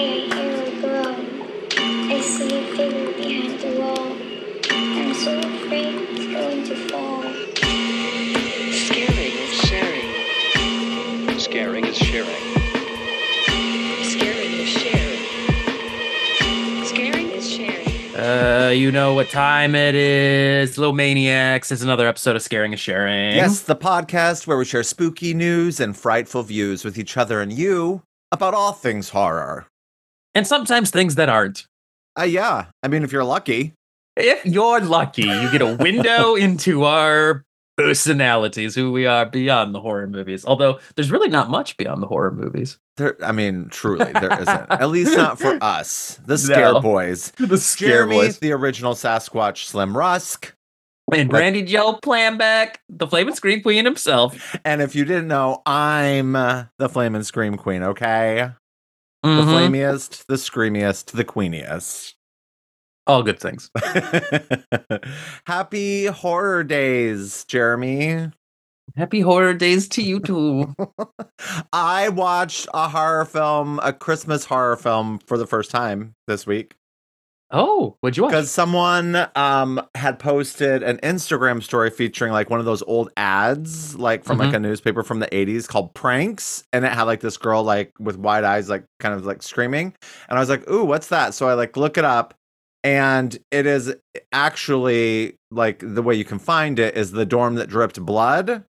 my hair grow. I see a figure behind the wall. I'm so afraid it's going to fall. Scaring is sharing. Scaring is sharing. You know what time it is. Little Maniacs. It's another episode of Scaring is Sharing. Yes, the podcast where we share spooky news and frightful views with each other and you about all things horror. And sometimes things that aren't. Yeah. I mean, if you're lucky. If you're lucky, you get a window into our personalities, who we are beyond the horror movies. Although there's really not much beyond the horror movies. Truly, there isn't. At least not for us, the Scare Boys. The Scare Boys. The original Sasquatch Slim Rusk. And Brandy Jo Plambach, the Flamin' Scream Queen himself. And if you didn't know, I'm the Flamin' Scream Queen, okay? Mm-hmm. The flamiest, the screamiest, the queeniest. All good things. Happy horror days, Jeremy. Happy horror days to you too. I watched a Christmas horror film for the first time this week. Oh, what'd you watch? Because someone had posted an Instagram story featuring like one of those old ads, like from like a newspaper from the 80s called Pranks. And it had like this girl like with wide eyes, like kind of like screaming. And I was like, ooh, what's that? So I like look it up. And it is actually like the way you can find it is The Dorm That Dripped Blood.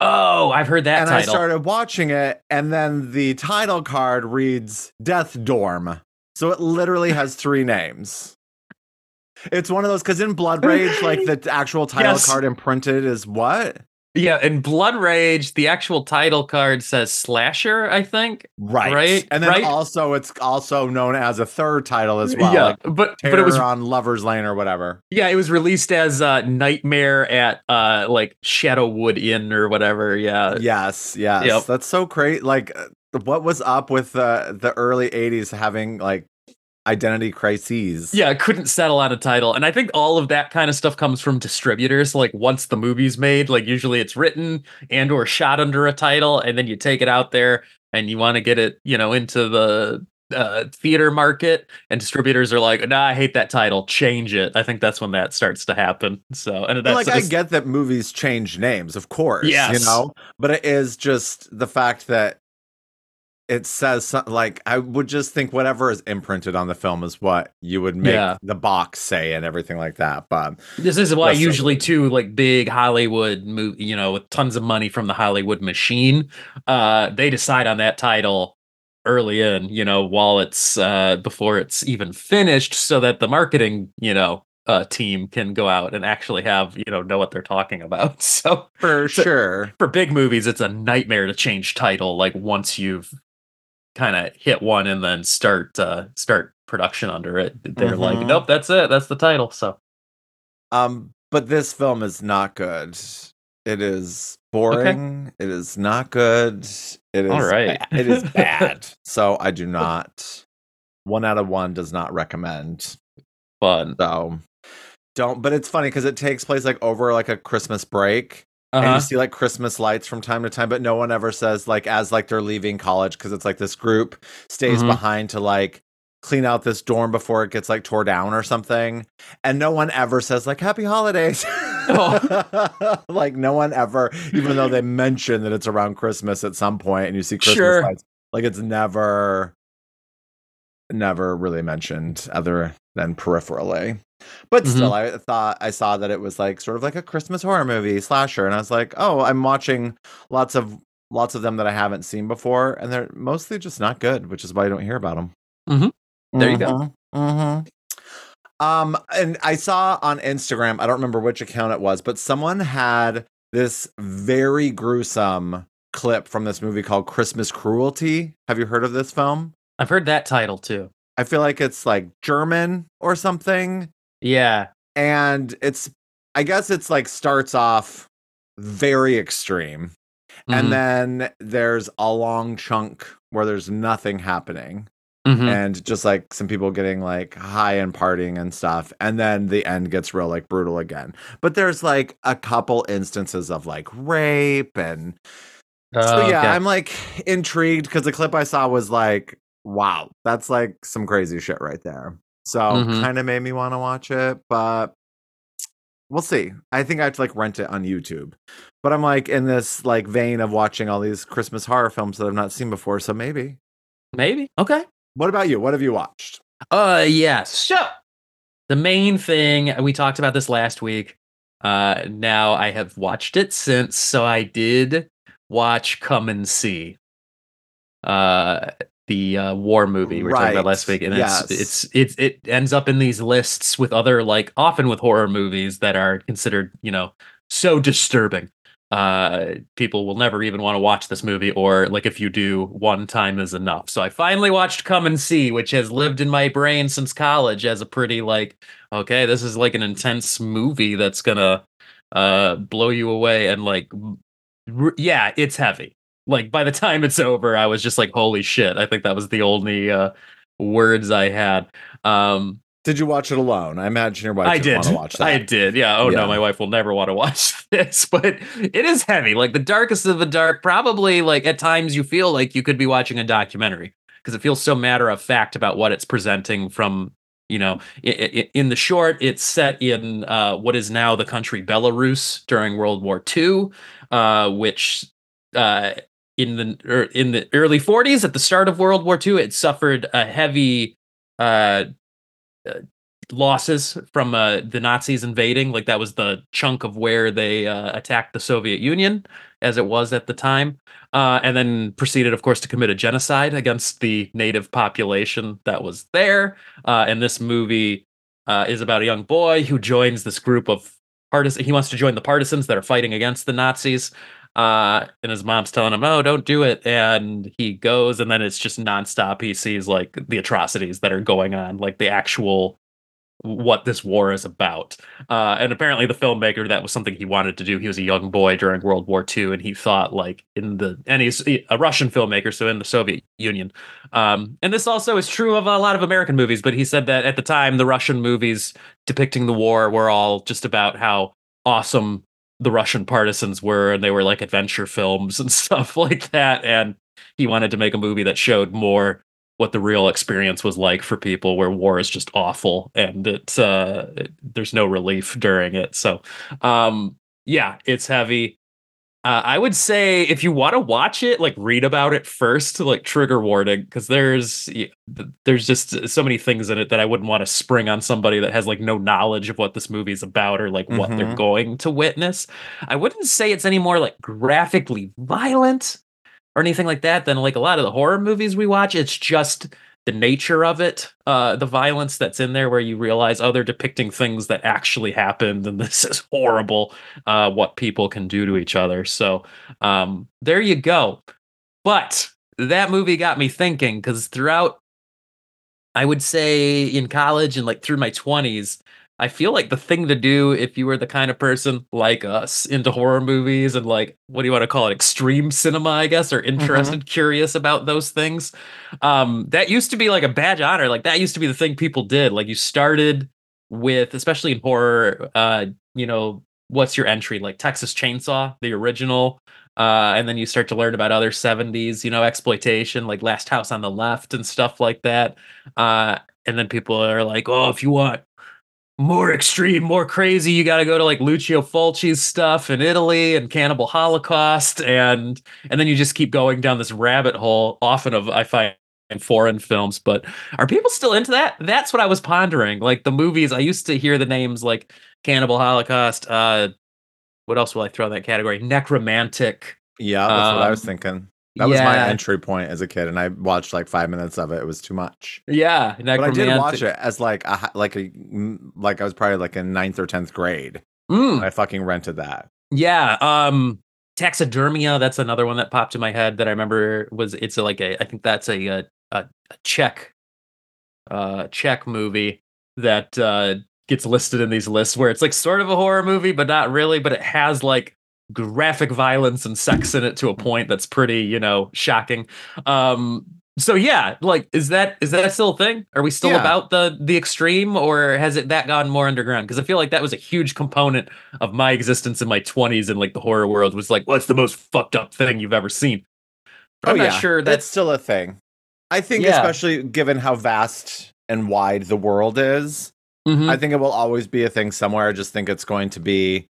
Oh, I've heard that title. And I started watching it, and then the title card reads Death Dorm. So it literally has three names. It's one of those, because in Blood Rage, like the actual title card imprinted is what? Yeah, in Blood Rage, the actual title card says Slasher, I think. Right? And then also, it's also known as a third title as well. Yeah, like but it was Terror on Lover's Lane or whatever. Yeah, it was released as Nightmare at like Shadowwood Inn or whatever. Yeah. Yes. Yep. That's so great. Like, what was up with the early 80s having like identity crises? Yeah, couldn't settle on a title. And I think all of that kind of stuff comes from distributors. Like once the movie's made, like usually it's written and or shot under a title, and then you take it out there and you want to get it, you know, into the theater market, and distributors are like, nah, I hate that title, change it. I think that's when that starts to happen. So, and that's I get that movies change names, of course. Yes. You know, but it is just the fact that it says something. Like, I would just think whatever is imprinted on the film is what you would make the box say and everything like that. But this is why usually too, like big Hollywood movie, you know, with tons of money from the Hollywood machine, they decide on that title early in, you know, while it's before it's even finished, so that the marketing, you know, team can go out and actually have, you know what they're talking about. So sure, for big movies, it's a nightmare to change title. Like once you've kind of hit one and then start production under it, they're like, nope, that's it, that's the title. So but this film is not good. It is boring. It is not good. It is all right. It is bad. So I do not 1 out of 1 does not recommend. Fun. So don't, but it's funny because it takes place like over like a Christmas break. And you see like Christmas lights from time to time, but no one ever says like as like they're leaving college, because it's like this group stays behind to like clean out this dorm before it gets like tore down or something. And no one ever says like happy holidays. Like no one ever, even though they mention that it's around Christmas at some point and you see Christmas lights, like it's never really mentioned other than peripherally. But still, I thought I saw that it was like sort of like a Christmas horror movie slasher, and I was like, oh, I'm watching lots of them that I haven't seen before, and they're mostly just not good, which is why I don't hear about them. There you go. And I saw on Instagram, I don't remember which account it was, but someone had this very gruesome clip from this movie called Christmas Cruelty. Have you heard of this film? I've heard that title too. I feel like it's like German or something. Yeah. And I guess it's like starts off very extreme. And then there's a long chunk where there's nothing happening. And just like some people getting like high and partying and stuff. And then the end gets real like brutal again. But there's like a couple instances of like rape and I'm like intrigued because the clip I saw was like wow, that's like some crazy shit right there. So kind of made me want to watch it, but we'll see. I think I have to like rent it on YouTube, but I'm like in this like vein of watching all these Christmas horror films that I've not seen before. So maybe. Okay. What about you? What have you watched? Yeah. So the main thing, we talked about this last week. Now I have watched it since. So I did watch Come and See, the war movie we were talking about last week, and it ends up in these lists with other, like, often with horror movies that are considered, you know, so disturbing. People will never even want to watch this movie, or like if you do, one time is enough. So I finally watched Come and See, which has lived in my brain since college as a pretty like, okay, this is like an intense movie that's gonna blow you away, and like, yeah, it's heavy. Like, by the time it's over, I was just like, holy shit. I think that was the only words I had. Did you watch it alone? I imagine your wife didn't want to watch that. I did, yeah. Oh, yeah. No, my wife will never want to watch this. But it is heavy. Like, the darkest of the dark. Probably, like, at times you feel like you could be watching a documentary. Because it feels so matter of fact about what it's presenting from, you know. In the short, it's set in what is now the country Belarus during World War II. Which... in the early 40s, at the start of World War II, it suffered a heavy losses from the Nazis invading. Like, that was the chunk of where they attacked the Soviet Union, as it was at the time, and then proceeded, of course, to commit a genocide against the native population that was there. And this movie is about a young boy who joins this group of partisans. He wants to join the partisans that are fighting against the Nazis. And his mom's telling him, oh, don't do it, and he goes, and then it's just nonstop. He sees like the atrocities that are going on, like the actual what this war is about. And apparently the filmmaker, that was something he wanted to do. He was a young boy during World War II, and he thought like he's a Russian filmmaker, so in the Soviet Union. And this also is true of a lot of American movies, but he said that at the time the Russian movies depicting the war were all just about how awesome the Russian partisans were, and they were like adventure films and stuff like that. And he wanted to make a movie that showed more what the real experience was like for people, where war is just awful and it's there's no relief during it. So yeah, it's heavy. I would say if you want to watch it, like read about it first, like trigger warning, because there's just so many things in it that I wouldn't want to spring on somebody that has like no knowledge of what this movie is about, or like what they're going to witness. I wouldn't say it's any more like graphically violent or anything like that than like a lot of the horror movies we watch. It's just the nature of it, the violence that's in there, where you realize, oh, they're depicting things that actually happened, and this is horrible, what people can do to each other. So there you go. But that movie got me thinking, because throughout, I would say in college and like through my 20s, I feel like the thing to do if you were the kind of person like us into horror movies and like, what do you want to call it? Extreme cinema, I guess, or interested, curious about those things. That used to be like a badge of honor. Like that used to be the thing people did. Like you started with, especially in horror, you know, what's your entry? Like Texas Chainsaw, the original. And then you start to learn about other 70s, you know, exploitation, like Last House on the Left and stuff like that. And then people are like, oh, if you want more extreme, more crazy, you got to go to like Lucio Fulci's stuff in Italy and Cannibal Holocaust. And then you just keep going down this rabbit hole, often of, I find, foreign films. But are people still into that? That's what I was pondering. Like the movies, I used to hear the names like Cannibal Holocaust. What else will I throw in that category? Necromantic. Yeah, that's what I was thinking. That was my entry point as a kid, and I watched like 5 minutes of it. It was too much. Yeah, but I did watch it as like I was probably like in 9th or 10th grade. I fucking rented that. Yeah, Taxidermia. That's another one that popped in my head that I remember was. It's like a. I think that's a Czech movie that gets listed in these lists where it's like sort of a horror movie, but not really. But it has like graphic violence and sex in it to a point that's pretty, you know, shocking. So yeah, like is that still a thing? Are we still about the extreme, or has it that gone more underground? Because I feel like that was a huge component of my existence in my 20s and like the horror world was like, what's the most fucked up thing you've ever seen? But I'm not sure that's still a thing. I think especially given how vast and wide the world is, I think it will always be a thing somewhere. I just think it's going to be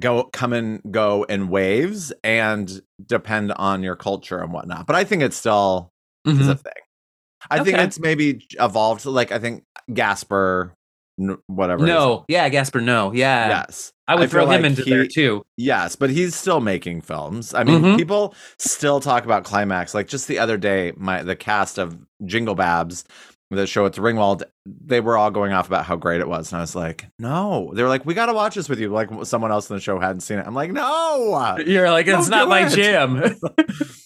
come and go in waves and depend on your culture and whatnot. But I think it still is a thing. I think it's maybe evolved. Like, I think Gasper, whatever. Gasper Noé. Yeah. Yes. I would throw him into there too. Yes, but he's still making films. I mean, people still talk about Climax. Like just the other day, the cast of Jingle Babs, the show at the Ringwald, they were all going off about how great it was. And I was like, no. They were like, we got to watch this with you. Like someone else in the show hadn't seen it. I'm like, no. You're like, it's not my jam.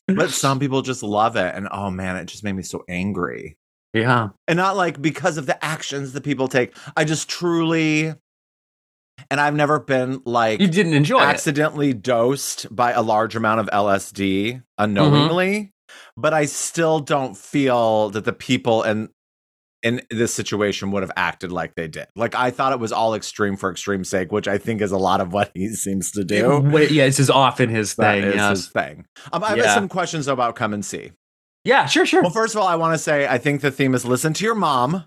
But some people just love it. And oh man, it just made me so angry. Yeah. And not like because of the actions that people take. I just truly... And I've never been like... You didn't enjoy accidentally it. Dosed by a large amount of LSD unknowingly. But I still don't feel that the people in this situation would have acted like they did. Like, I thought it was all extreme for extreme's sake, which I think is a lot of what he seems to do. Yeah, this is often his thing. That is his thing. I've got some questions about Come and See. Yeah, sure. Well, first of all, I want to say, I think the theme is listen to your mom.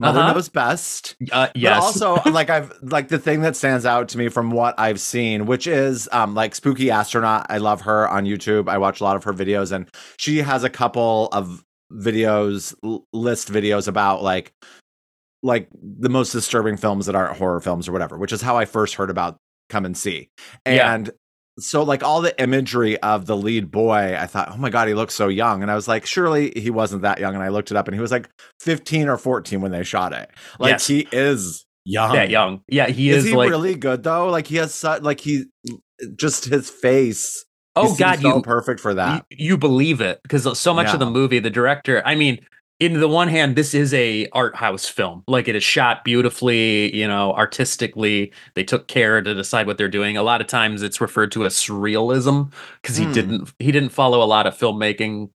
Mother knows best. Yes. But also, like the thing that stands out to me from what I've seen, which is like Spooky Astronaut. I love her on YouTube. I watch a lot of her videos, and she has a couple of videos, list videos about like the most disturbing films that aren't horror films or whatever, which is how I first heard about Come and See. And so like all the imagery of the lead boy, I thought, oh my God, he looks so young. And I was like, surely he wasn't that young. And I looked it up and he was like 15 or 14 when they shot it. Like he is young. That young. Yeah, he is. Is he like, really good though? Like he has such, like he, just his face. Oh God, so you perfect for that. You believe it because so much of the movie, the director, I mean, in the one hand, this is a art house film. Like it is shot beautifully, you know, artistically. They took care to decide what they're doing. A lot of times it's referred to as surrealism because he didn't follow a lot of filmmaking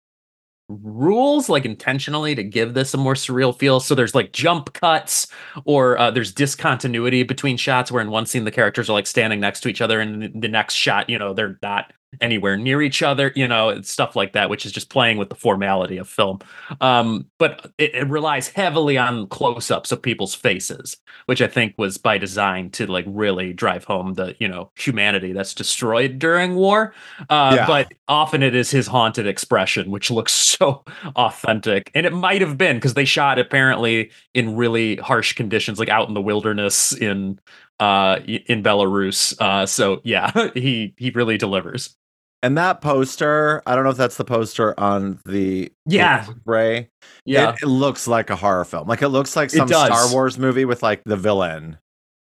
rules like intentionally to give this a more surreal feel. So there's like jump cuts or there's discontinuity between shots where in one scene the characters are like standing next to each other and the next shot, you know, they're not anywhere near each other, you know, stuff like that, which is just playing with the formality of film. But it relies heavily on close-ups of people's faces, which I think was by design to like really drive home the, you know, humanity that's destroyed during war. But often it is his haunted expression, which looks so authentic. And it might have been because they shot apparently in really harsh conditions, like out in the wilderness in Belarus. So yeah, he really delivers. And that poster, I don't know if that's the poster on the Blu-ray. Yeah. It looks like a horror film. Like it looks like some Star Wars movie with like the villain.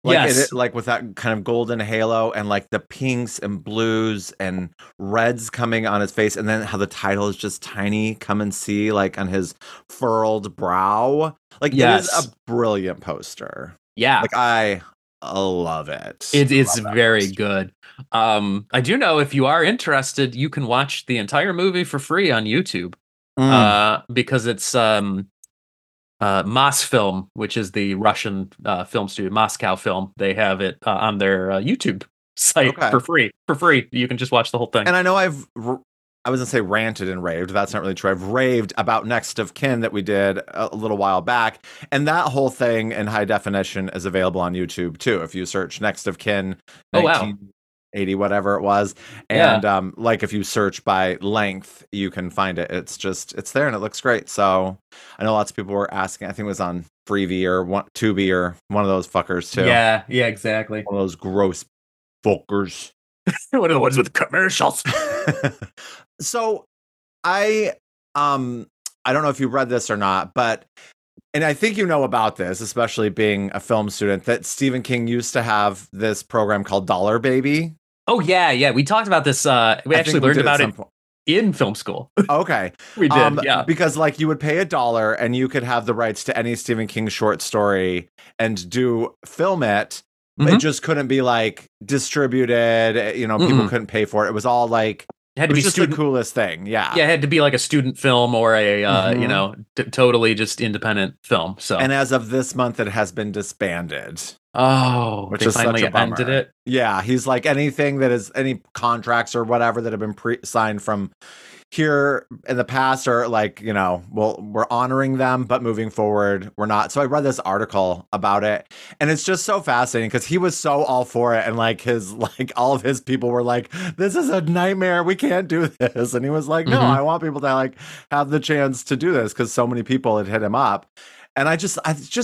Like, yes. Like with that kind of golden halo and like the pinks and blues and reds coming on his face. And then how the title is just tiny, Come and See, like on his furrowed brow. Like it is a brilliant poster. Yeah. Like I love it. It's very good. I do know if you are interested, you can watch the entire movie for free on YouTube because it's Mosfilm, which is the Russian film studio, Moscow Film. They have it on their YouTube site for free. You can just watch the whole thing. And I know I was going to say ranted and raved. That's not really true. I've raved about Next of Kin that we did a little while back. And that whole thing in high definition is available on YouTube, too. If you search Next of Kin 1980, whatever it was. And like if you search by length, you can find it. It's there and it looks great. So I know lots of people were asking. I think it was on Freevee or Tubi or one of those fuckers, too. Yeah, exactly. One of those gross fuckers. One of the ones with commercials. So I don't know if you read this or not, but and I think you know about this, especially being a film student, that Stephen King used to have this program called Dollar Baby. Oh yeah. We talked about this. We actually learned about it in film school. Okay. We did. Because like you would pay $1 and you could have the rights to any Stephen King short story and film it. It just couldn't be like distributed, you know, people couldn't pay for it. It was all like it was just the coolest thing. Yeah, it had to be like a student film or a you know, totally just independent film. So and as of this month it has been disbanded. Oh, which is finally such a bummer. Ended it. Yeah, he's like anything that is any contracts or whatever that have been pre-signed from here in the past are like, you know, well, we're honoring them, but moving forward, we're not. So I read this article about it, and it's just so fascinating because he was so all for it. And like his, like all of his people were like, this is a nightmare. We can't do this. And he was like, no, I want people to like have the chance to do this, because so many people had hit him up. And I just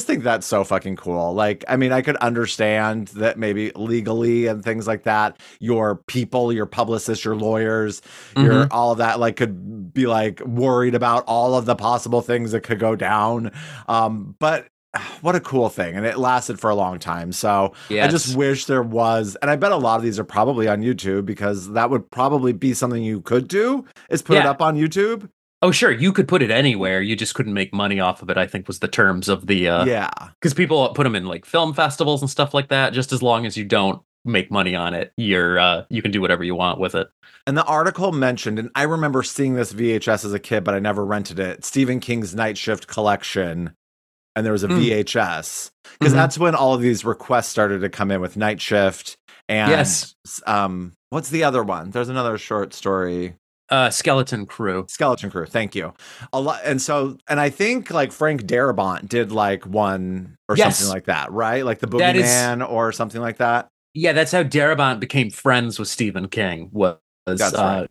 think that's so fucking cool. Like, I mean, I could understand that maybe legally and things like that, your people, your publicists, your lawyers, your all of that, like, could be like worried about all of the possible things that could go down. But what a cool thing. And it lasted for a long time. So yes. I just wish there was, and I bet a lot of these are probably on YouTube, because that would probably be something you could do, is put it up on YouTube. Oh, sure. You could put it anywhere. You just couldn't make money off of it, I think, was the terms of the... Because people put them in like film festivals and stuff like that. Just as long as you don't make money on it, you're you can do whatever you want with it. And the article mentioned, and I remember seeing this VHS as a kid, but I never rented it, Stephen King's Night Shift collection. And there was a VHS. Because that's when all of these requests started to come in with Night Shift. And what's the other one? There's another short story... Skeleton Crew. Thank you. A lot. And so, and I think like Frank Darabont did like one or something like that, right? Like the Boogeyman or something like that. Yeah. That's how Darabont became friends with Stephen King, was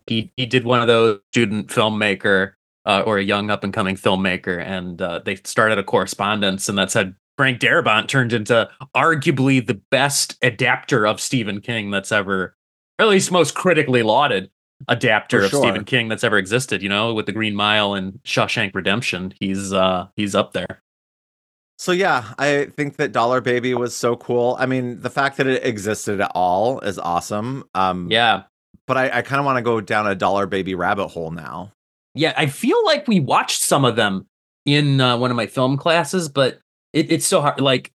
he did one of those student filmmaker or a young up and coming filmmaker. And they started a correspondence, and that's how Frank Darabont turned into arguably the best adapter of Stephen King that's ever, or at least most critically lauded. Adapter of Stephen King that's ever existed, you know, with The Green Mile and Shawshank Redemption. He's up there. So yeah, I think that Dollar Baby was so cool. I mean, the fact that it existed at all is awesome. But I kind of want to go down a Dollar Baby rabbit hole now. Yeah, I feel like we watched some of them in one of my film classes, but it's so hard. Like,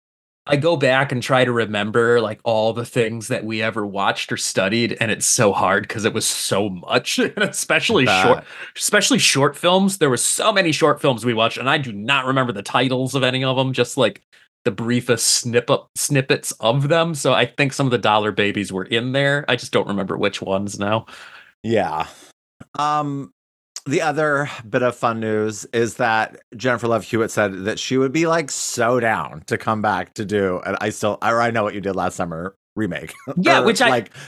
I go back and try to remember like all the things that we ever watched or studied, and it's so hard because it was so much, and especially short films. There were so many short films we watched, and I do not remember the titles of any of them, just like the briefest snippets of them. So I think some of the Dollar Babies were in there. I just don't remember which ones now. Yeah. The other bit of fun news is that Jennifer Love Hewitt said that she would be like so down to come back to do an I Know What You Did Last Summer remake. Yeah, which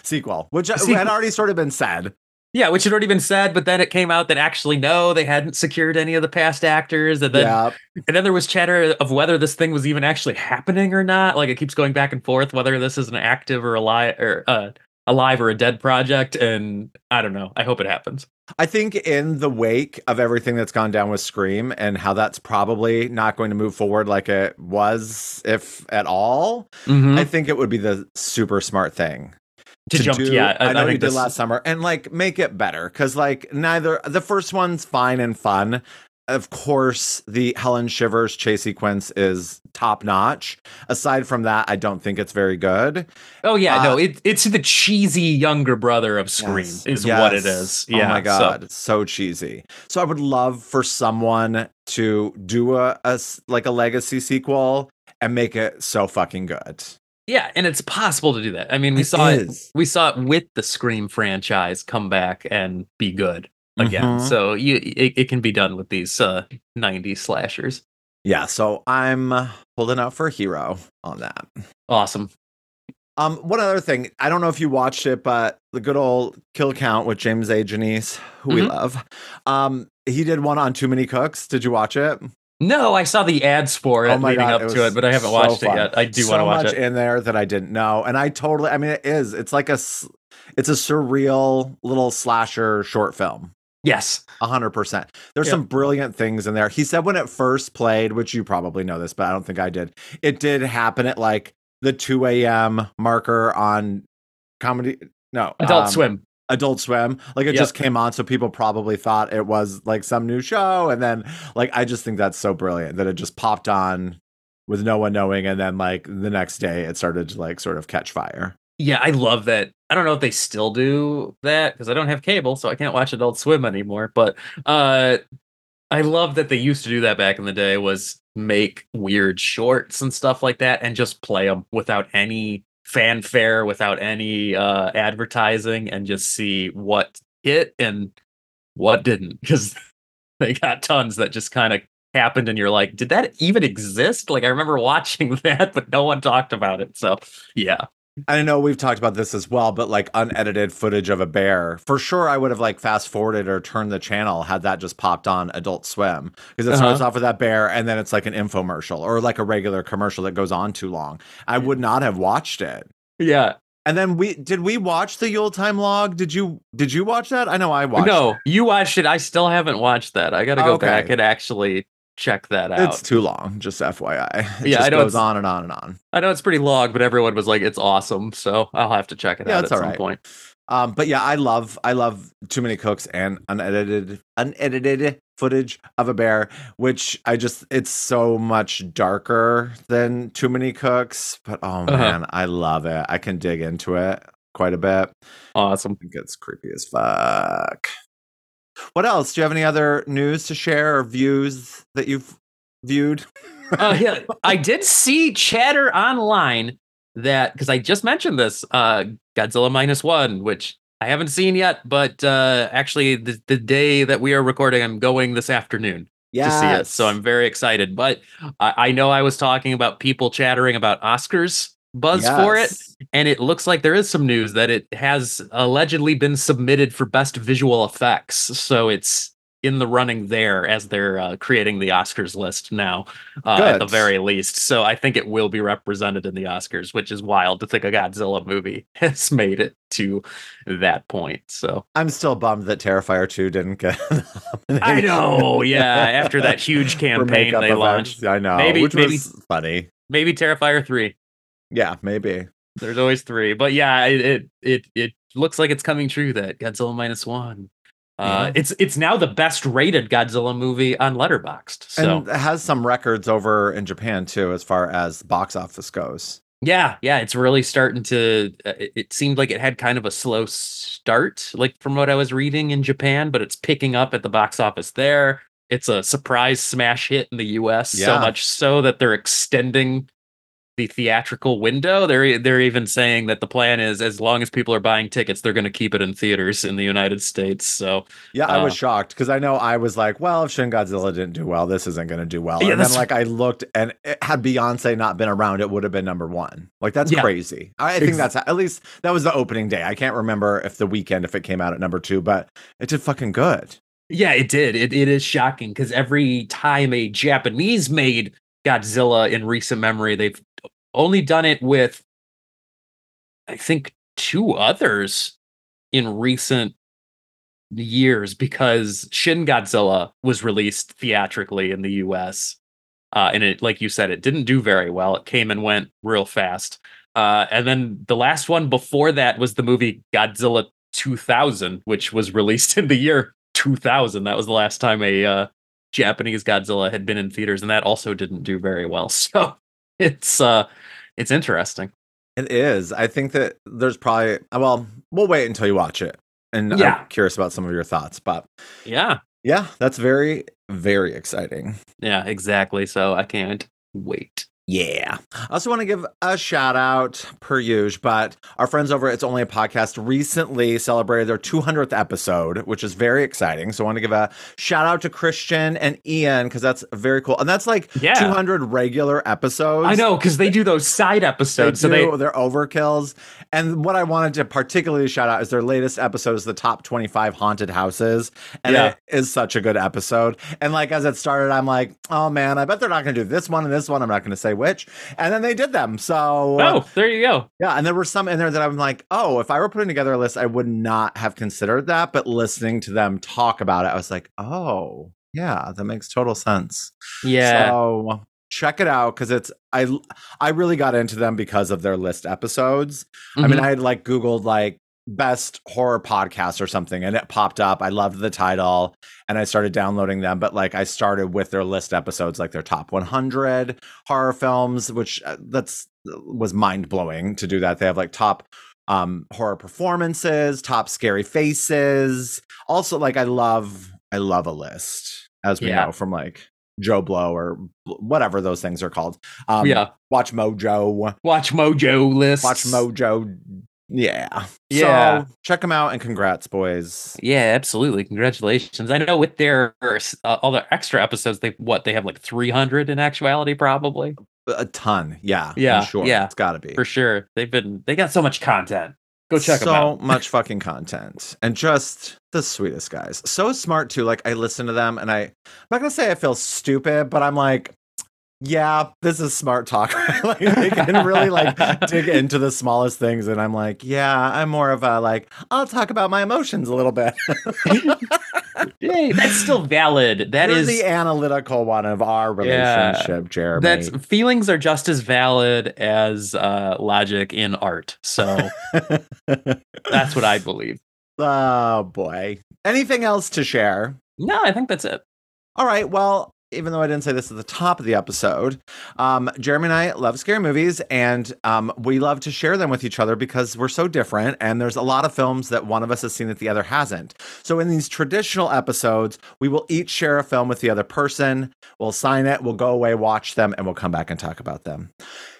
sequel, which had already sort of been said. Yeah, which had already been said, but then it came out that actually, no, they hadn't secured any of the past actors. And then, and then there was chatter of whether this thing was even actually happening or not. Like, it keeps going back and forth, whether this is an active or alive or a dead project. And I don't know. I hope it happens. I think in the wake of everything that's gone down with Scream and how that's probably not going to move forward like it was, if at all, I think it would be the super smart thing to jump do. Yeah, I Know What You Did Last Summer, and like make it better, because like neither the first one's fine and fun. Of course, the Helen Shivers chase sequence is top notch. Aside from that, I don't think it's very good. Oh, yeah. No, it's the cheesy younger brother of Scream is what it is. Yeah, oh, my God. So cheesy. So I would love for someone to do a legacy sequel and make it so fucking good. Yeah. And it's possible to do that. I mean, we saw it with the Scream franchise come back and be good again. So it can be done with these 90s slashers. Yeah, so I'm holding out for a hero on that. Awesome. One other thing, I don't know if you watched it, but the good old Kill Count with James A. Janice, who we love. He did one on Too Many Cooks. Did you watch it? No, I saw the ads for it leading up to it, but I haven't watched it yet. I do want to watch it. So much in there that I didn't know. And I totally, I mean, it's a surreal little slasher short film. Yes. 100%. There's some brilliant things in there. He said when it first played, which you probably know this, but I don't think I did. It did happen at like the 2 a.m. marker on Adult Swim. Like it just came on. So people probably thought it was like some new show. And then like, I just think that's so brilliant that it just popped on with no one knowing. And then like the next day it started to like sort of catch fire. Yeah, I love that. I don't know if they still do that because I don't have cable, so I can't watch Adult Swim anymore. But I love that they used to do that back in the day, was make weird shorts and stuff like that and just play them without any fanfare, without any advertising, and just see what hit. And what didn't, because they got tons that just kind of happened and you're like, did that even exist? Like, I remember watching that, but no one talked about it. So yeah, I know we've talked about this as well, but like unedited footage of a bear, for sure I would have like fast forwarded or turned the channel had that just popped on Adult Swim, because it starts off with that bear and then it's like an infomercial or like a regular commercial that goes on too long. I would not have watched it. Yeah. And then did we watch the Yule Time Log? Did you watch that? I know I watched. No, you watched it. I still haven't watched that. I got to go back and actually check that out. It's too long, just FYI. Yeah, I know it goes on and on and on. I know it's pretty long, but everyone was like, "It's awesome," so I'll have to check it out at some point. But yeah, I love Too Many Cooks and unedited footage of a bear, which it's so much darker than Too Many Cooks, but oh man, I love it. I can dig into it quite a bit. Awesome. I think it's creepy as fuck. What else? Do you have any other news to share or views that you've viewed? Yeah, I did see chatter online that, because I just mentioned this, Godzilla Minus One, which I haven't seen yet, but actually the day that we are recording, I'm going this afternoon to see it. So I'm very excited. But I know I was talking about people chattering about Oscars buzz for it, and it looks like there is some news that it has allegedly been submitted for best visual effects. So it's in the running there as they're creating the Oscars list now, at the very least. So I think it will be represented in the Oscars, which is wild to think a Godzilla movie has made it to that point. So I'm still bummed that Terrifier 2 didn't get nominated. I know. Yeah. After that huge campaign they launched. I know. Maybe was funny. Maybe Terrifier 3. Yeah, maybe. There's always 3. But yeah, it looks like it's coming true that Godzilla Minus One. It's now the best rated Godzilla movie on Letterboxd. So. And it has some records over in Japan too, as far as box office goes. Yeah, it's really starting to. It seemed like it had kind of a slow start, like from what I was reading in Japan, but it's picking up at the box office there. It's a surprise smash hit in the U.S. So much so that they're extending the theatrical window. They're even saying that the plan is, as long as people are buying tickets, they're going to keep it in theaters in the United States. So yeah, I was shocked, because I know I was like, well, if Shin Godzilla didn't do well, this isn't going to do well. Yeah, and then like I looked, and had Beyonce not been around, it would have been #1. Like, that's crazy. I think that's, at least that was the opening day. I can't remember if the weekend, if it came out at #2, but it did fucking good. Yeah, it did. It is shocking, because every time a Japanese made Godzilla in recent memory, they've only done it with, I think, 2 others in recent years, because Shin Godzilla was released theatrically in the US. And it, like you said, it didn't do very well. It came and went real fast. And then the last one before that was the movie Godzilla 2000, which was released in the year 2000. That was the last time a Japanese Godzilla had been in theaters, and that also didn't do very well. So it's interesting. It is. I think that there's probably, well, we'll wait until you watch it, and I'm curious about some of your thoughts, but yeah, that's very, very exciting. Yeah, exactly. So I can't wait. Yeah. I also want to give a shout out, per usual, but our friends over at It's Only a Podcast recently celebrated their 200th episode, which is very exciting. So I want to give a shout out to Christian and Ian, because that's very cool. And that's like 200 regular episodes. I know, because they do those side episodes. They're overkills. And what I wanted to particularly shout out is their latest episode is the top 25 haunted houses. And it is such a good episode. And like, as it started, I'm like, oh man, I bet they're not going to do this one and this one. I'm not going to say which, and then they did them. So there you go. Yeah, and there were some in there that I'm like, oh, if I were putting together a list, I would not have considered that, but listening to them talk about it, I was like, oh yeah, that makes total sense. Yeah, so check it out, because it's, I really got into them because of their list episodes. I mean, I had like Googled like best horror podcast or something, and it popped up. I loved the title and I started downloading them, but like I started with their list episodes, like their top 100 horror films, which was mind-blowing to do that. They have like top horror performances, top scary faces. Also, like I love a list, as we know from like Joe Blow or whatever those things are called. Watch Mojo list, Watch Mojo Yeah. Yeah. So check them out and congrats, boys. Yeah, absolutely. Congratulations. I know with their all their extra episodes, they have like 300 in actuality, probably. A ton. Yeah. Yeah. I'm sure. Yeah. It's got to be. For sure. They got so much content. Go check them out. So much fucking content. And just the sweetest guys. So smart, too. Like, I listen to them and I'm not going to say I feel stupid, but I'm like, yeah, this is smart talk. Like, they can really like dig into the smallest things. And I'm like, yeah, I'm more of a like, I'll talk about my emotions a little bit. Hey, that's still valid. That is the analytical one of our relationship, yeah, Jeremy. That's feelings are just as valid as logic in art. So that's what I believe. Oh, boy. Anything else to share? No, I think that's it. All right. Well, even though I didn't say this at the top of the episode, Jeremy and I love scary movies, and we love to share them with each other because we're so different, and there's a lot of films that one of us has seen that the other hasn't. So in these traditional episodes, we will each share a film with the other person, we'll sign it, we'll go away, watch them, and we'll come back and talk about them.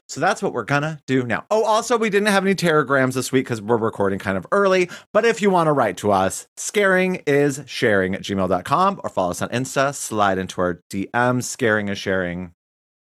So that's what we're gonna do now. Oh, also, we didn't have any Terragrams this week because we're recording kind of early. But if you want to write to us, scaringisharing@gmail.com, or follow us on Insta, slide into our DM, scaringisharing.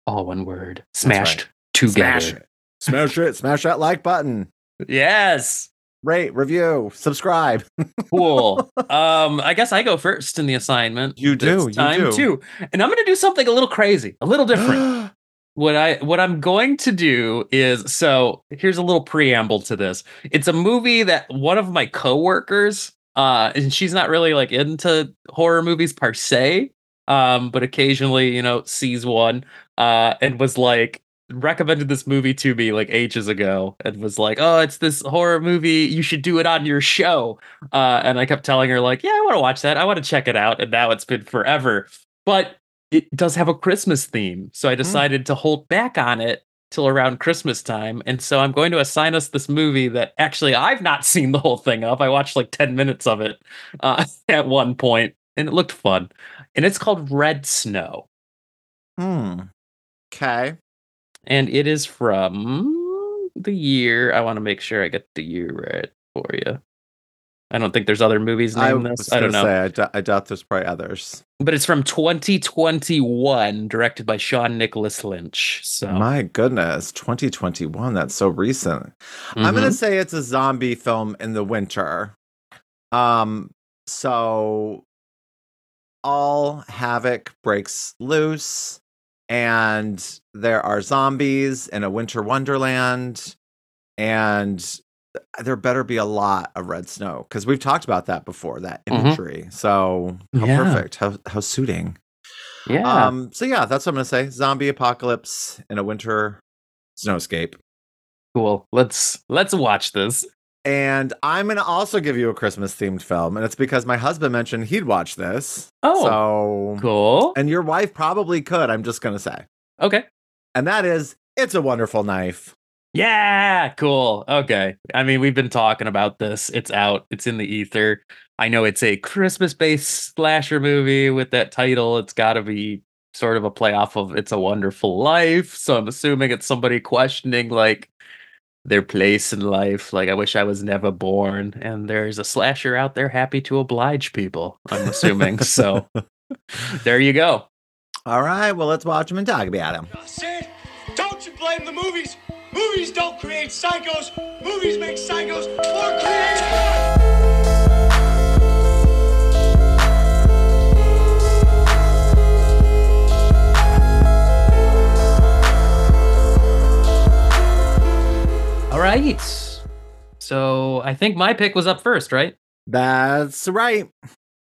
All one word. Smashed right. Together. Smash it. Smash it. Smash that like button. Yes. Rate, review, subscribe. Cool. I guess I go first in the assignment. You do. It's time too. And I'm gonna do something a little crazy, a little different. What I'm going to do is, so here's a little preamble to this. It's a movie that one of my coworkers, and she's not really like into horror movies per se, but occasionally, you know, sees one, and was like, recommended this movie to me like ages ago and was like, oh, it's this horror movie, you should do it on your show. And I kept telling her like, yeah, I want to watch that. I want to check it out. And now it's been forever. But it does have a Christmas theme, so I decided to hold back on it till around Christmas time. And so I'm going to assign us this movie that actually I've not seen the whole thing of. I watched like 10 minutes of it at one point, and it looked fun. And it's called Red Snow. Okay. And it is from the year. I want to make sure I get the year right for you. I don't think there's other movies named this. I don't know. I doubt there's probably others. But it's from 2021, directed by Sean Nicholas Lynch. So my goodness, 2021. That's so recent. I'm going to say it's a zombie film in the winter. So all havoc breaks loose, and there are zombies in a winter wonderland, and there better be a lot of red snow because we've talked about that before, that imagery. So how perfect, how suiting. Yeah. So yeah, that's what I'm gonna say. Zombie apocalypse in a winter snowscape. Cool. Let's watch this. And I'm gonna also give you a Christmas themed film, and it's because my husband mentioned he'd watch this. Oh, so cool. And your wife probably could. I'm just gonna say. Okay. And that is It's a Wonderful Knife. Yeah, cool. Okay. I mean, we've been talking about this. It's out. It's in the ether. I know it's a Christmas-based slasher movie with that title. It's got to be sort of a play off of It's a Wonderful Life. So I'm assuming it's somebody questioning like their place in life. Like, I wish I was never born. And there's a slasher out there happy to oblige people, I'm assuming. So there you go. All right. Well, let's watch him and talk about him. Sid, don't you blame the movies. Movies don't create psychos. Movies make psychos more creative. All right. So I think my pick was up first, right? That's right.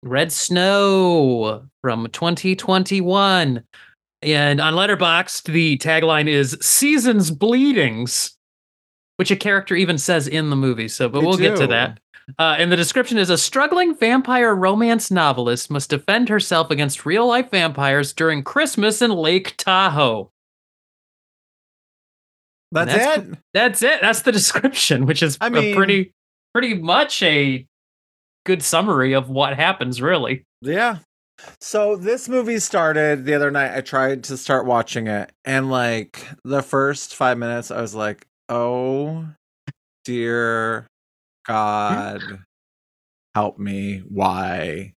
Red Snow from 2021. And on Letterboxd, the tagline is Seasons Bleedings, which a character even says in the movie. So, but we'll get to that. And the description is a struggling vampire romance novelist must defend herself against real life vampires during Christmas in Lake Tahoe. That's it. That's it. That's the description, which is pretty much a good summary of what happens, really. Yeah. So this movie started the other night. I tried to start watching it, and like the first 5 minutes, I was like, oh dear God, help me. Why?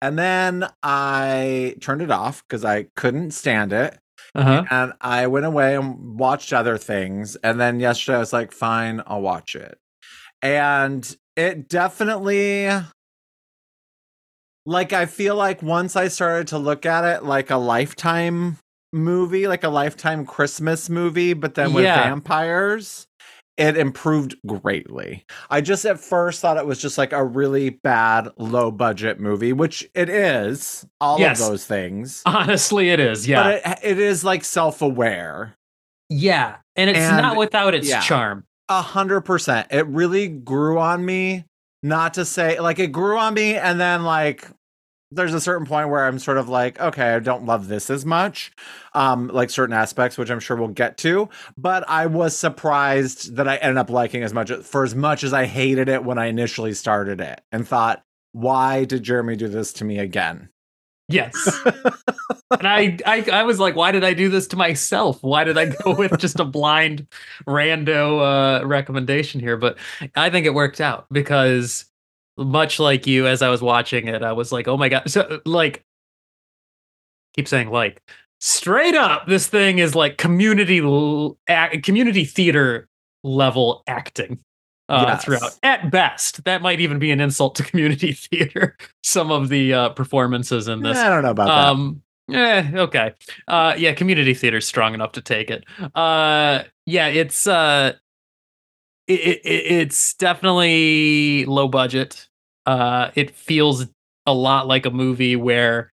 And then I turned it off because I couldn't stand it. Uh-huh. And I went away and watched other things. And then yesterday I was like, fine, I'll watch it. And it definitely, like, I feel like once I started to look at it like a Lifetime movie, like a Lifetime Christmas movie, but then with vampires, it improved greatly. I just at first thought it was just like a really bad low budget movie, which it is. All of those things. Honestly, it is. Yeah. But it is like self-aware. Yeah. And it's not without its charm. 100%. It really grew on me. Not to say, like, it grew on me. And then, like, there's a certain point where I'm sort of like, okay, I don't love this as much, like certain aspects, which I'm sure we'll get to. But I was surprised that I ended up liking as much as I hated it when I initially started it and thought, why did Jeremy do this to me again? Yes. And I was like, why did I do this to myself? Why did I go with just a blind rando recommendation here? But I think it worked out because, much like you, as I was watching it, I was like, oh my God. So, like, keep saying, like, straight up, this thing is like community theater level acting throughout. At best, that might even be an insult to community theater, some of the performances in this. I don't know about that. Okay. Community theater's strong enough to take it. It's definitely low budget. It feels a lot like a movie where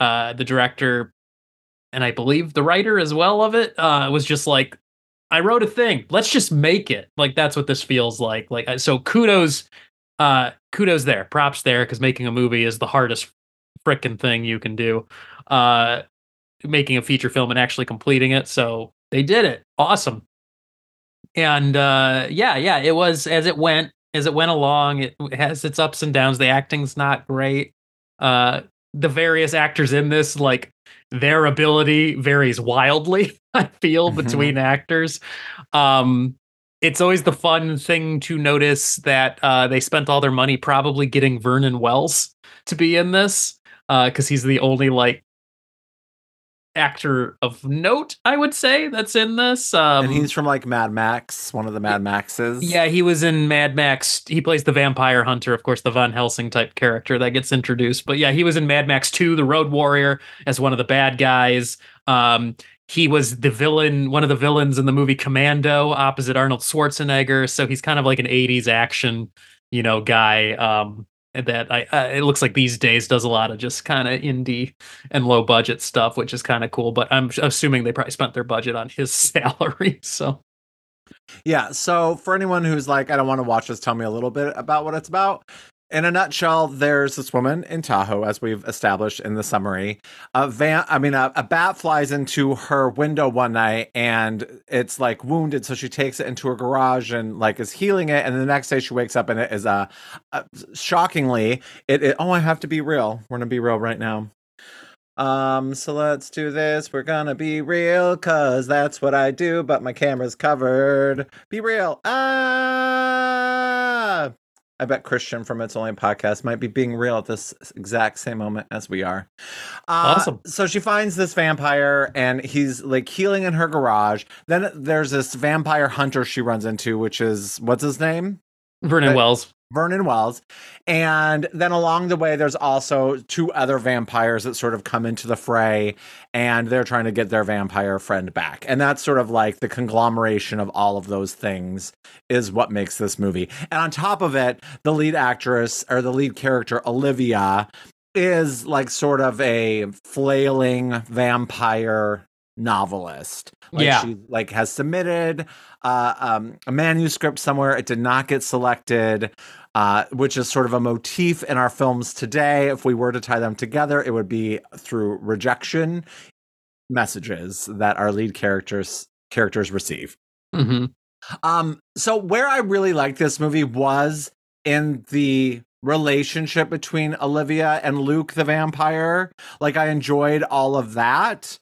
the director, and I believe the writer as well of it, was just like, I wrote a thing, let's just make it. Like, that's what this feels like. Like, so kudos there, props there, because making a movie is the hardest frickin' thing you can do. Making a feature film and actually completing it. So they did it. Awesome. And it was, as it went along, it has its ups and downs. The acting's not great. The various actors in this, like, their ability varies wildly, I feel, between actors. It's always the fun thing to notice that they spent all their money probably getting Vernon Wells to be in this, because he's the only, like, actor of note, I would say, that's in this. And he's from, like, Mad Max, one of the Mad Maxes. Yeah, he was in Mad Max. He plays the vampire hunter, of course, the Von Helsing type character that gets introduced. But yeah, he was in Mad Max 2, The Road Warrior, as one of the bad guys. He was the villain, one of the villains in the movie Commando, opposite Arnold Schwarzenegger. So he's kind of like an 80s action, you know, guy. It looks like these days does a lot of just kind of indie and low budget stuff, which is kind of cool. But I'm assuming they probably spent their budget on his salary. So, yeah. So for anyone who's like, I don't want to watch this, tell me a little bit about what it's about. In a nutshell, there's this woman in Tahoe, as we've established in the summary. A bat flies into her window one night, and it's, like, wounded, so she takes it into her garage and, like, is healing it, and the next day she wakes up and it is, shockingly, I have to be real. We're going to be real right now. So let's do this. We're going to be real, because that's what I do, but my camera's covered. Be real. Ah! I bet Christian from It's Only a Podcast might be being real at this exact same moment as we are. Awesome. So she finds this vampire and he's, like, healing in her garage. Then there's this vampire hunter she runs into, which is, what's his name? Vernon Wells. And then along the way, there's also two other vampires that sort of come into the fray, and they're trying to get their vampire friend back. And that's sort of like the conglomeration of all of those things is what makes this movie. And on top of it, the lead actress, or the lead character, Olivia, is, like, sort of a flailing vampire novelist. She, like, has submitted a manuscript somewhere. It did not get selected, which is sort of a motif in our films today. If we were to tie them together, it would be through rejection messages that our lead characters receive. So where I really liked this movie was in the relationship between Olivia and Luke the vampire. Like, I enjoyed all of that.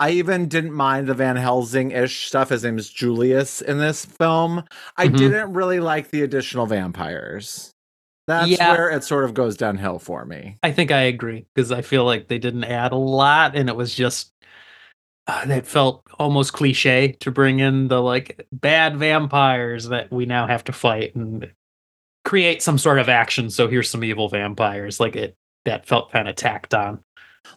I even didn't mind the Van Helsing-ish stuff. His name is Julius in this film. I didn't really like the additional vampires. That's where it sort of goes downhill for me. I think I agree, because I feel like they didn't add a lot, and it was just, it felt almost cliche to bring in the like bad vampires that we now have to fight and create some sort of action. So here's some evil vampires. Like it, that felt kind of tacked on.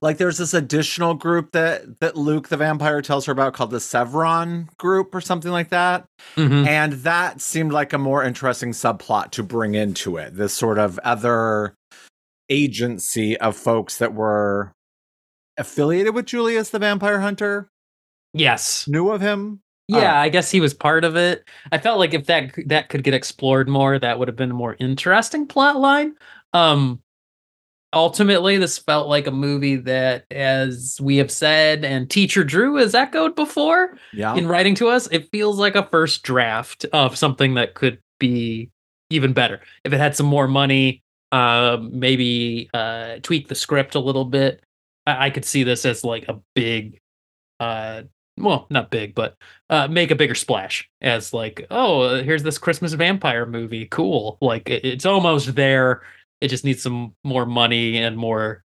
Like there's this additional group that Luke the vampire tells her about called the Severon group or something like that. Mm-hmm. And that seemed like a more interesting subplot to bring into it. This sort of other agency of folks that were affiliated with Julius the vampire hunter. Yes. Knew of him. Yeah, I guess he was part of it. I felt like if that could get explored more, that would have been a more interesting plot line. Ultimately, this felt like a movie that, as we have said, and Teacher Drew has echoed before in writing to us, it feels like a first draft of something that could be even better. If it had some more money, maybe tweak the script a little bit. I could see this as like a big, well, not big, but make a bigger splash as like, oh, here's this Christmas vampire movie. Cool. Like it's almost there. It just needs some more money and more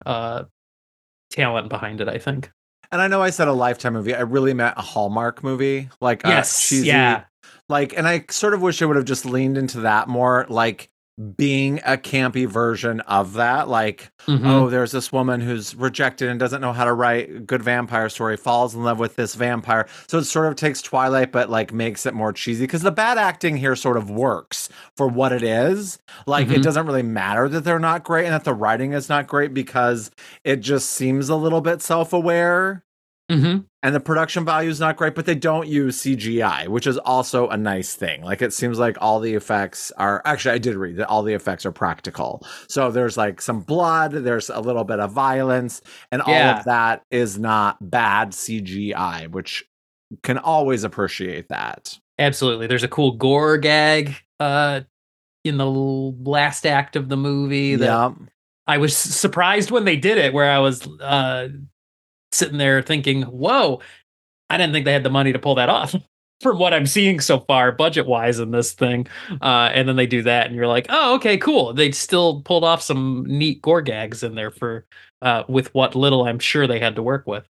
talent behind it, I think. And I know I said a Lifetime movie. I really meant a Hallmark movie. Like, cheesy. Yeah. Like, and I sort of wish I would have just leaned into that more, like being a campy version of that. Like, oh, there's this woman who's rejected and doesn't know how to write a good vampire story, falls in love with this vampire. So it sort of takes Twilight, but like makes it more cheesy because the bad acting here sort of works for what it is. Like, it doesn't really matter that they're not great and that the writing is not great because it just seems a little bit self-aware. And the production value is not great, but they don't use CGI, which is also a nice thing. Like it seems like all the effects are actually, I did read that all the effects are practical. So there's like some blood, there's a little bit of violence, and all of that is not bad CGI, which can always appreciate that. Absolutely. There's a cool gore gag in the last act of the movie that I was surprised when they did it, where I was sitting there thinking, whoa, I didn't think they had the money to pull that off from what I'm seeing so far budget wise in this thing. And then they do that and you're like, oh, okay, cool. They still pulled off some neat gore gags in there for with what little I'm sure they had to work with.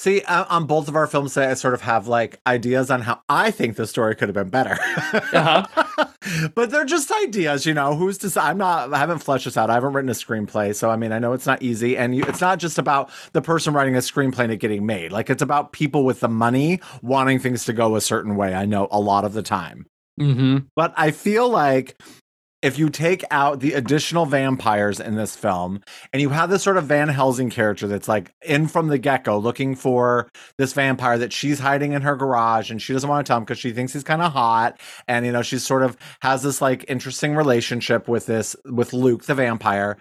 See, on both of our films today, I sort of have like ideas on how I think the story could have been better, but they're just ideas, you know. I haven't fleshed this out. I haven't written a screenplay, so I mean, I know it's not easy, and it's not just about the person writing a screenplay and it getting made. Like it's about people with the money wanting things to go a certain way. I know a lot of the time, but I feel like, if you take out the additional vampires in this film and you have this sort of Van Helsing character that's like in from the get-go looking for this vampire that she's hiding in her garage and she doesn't want to tell him because she thinks he's kind of hot. And, you know, she sort of has this like interesting relationship with Luke, the vampire.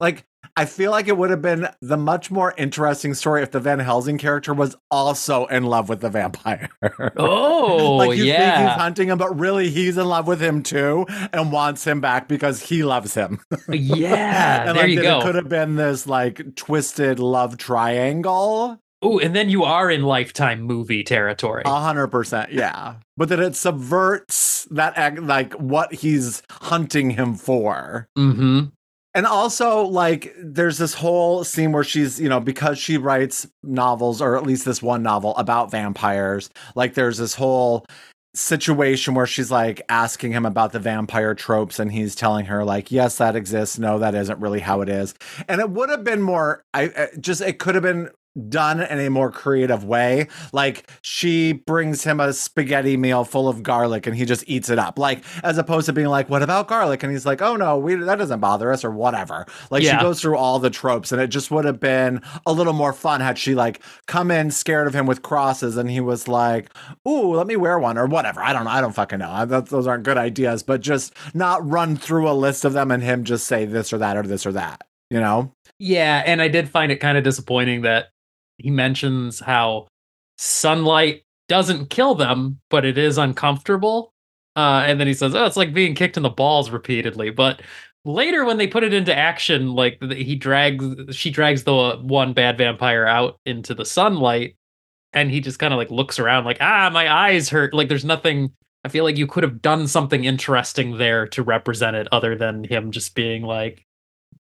Like, I feel like it would have been the much more interesting story if the Van Helsing character was also in love with the vampire. Oh, like you think he's hunting him, but really he's in love with him too and wants him back because he loves him. Yeah, and there like, you go. It could have been this like twisted love triangle. Oh, and then you are in Lifetime movie territory. 100%, yeah. But then it subverts that, like what he's hunting him for. Mm-hmm. And also, like, there's this whole scene where she's, you know, because she writes novels, or at least this one novel about vampires, like, there's this whole situation where she's, like, asking him about the vampire tropes, and he's telling her, like, yes, that exists. No, that isn't really how it is. And it would have been more, it could have been done in a more creative way. Like she brings him a spaghetti meal full of garlic and he just eats it up, like as opposed to being like, what about garlic? And he's like, oh no, that doesn't bother us or whatever. Like she goes through all the tropes, and it just would have been a little more fun had she like come in scared of him with crosses and he was like, ooh, let me wear one or whatever. I don't know, I don't fucking know. Those aren't good ideas, but just not run through a list of them and him just say this or that or this or that, you know? Yeah, and I did find it kind of disappointing that he mentions how sunlight doesn't kill them, but it is uncomfortable. And then he says, oh, it's like being kicked in the balls repeatedly. But later when they put it into action, like she drags the one bad vampire out into the sunlight And he just kind of like looks around like, ah, my eyes hurt. Like there's nothing. I feel like you could have done something interesting there to represent it other than him just being like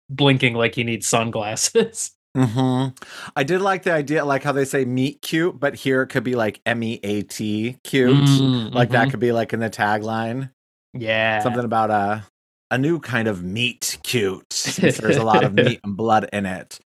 blinking like he needs sunglasses. Mm-hmm. I did like the idea, like how they say meet cute, but here it could be like M-E-A-T cute. Mm-hmm. Like that could be like in the tagline. Yeah. Something about a new kind of meat cute. Since there's a lot of meat and blood in it.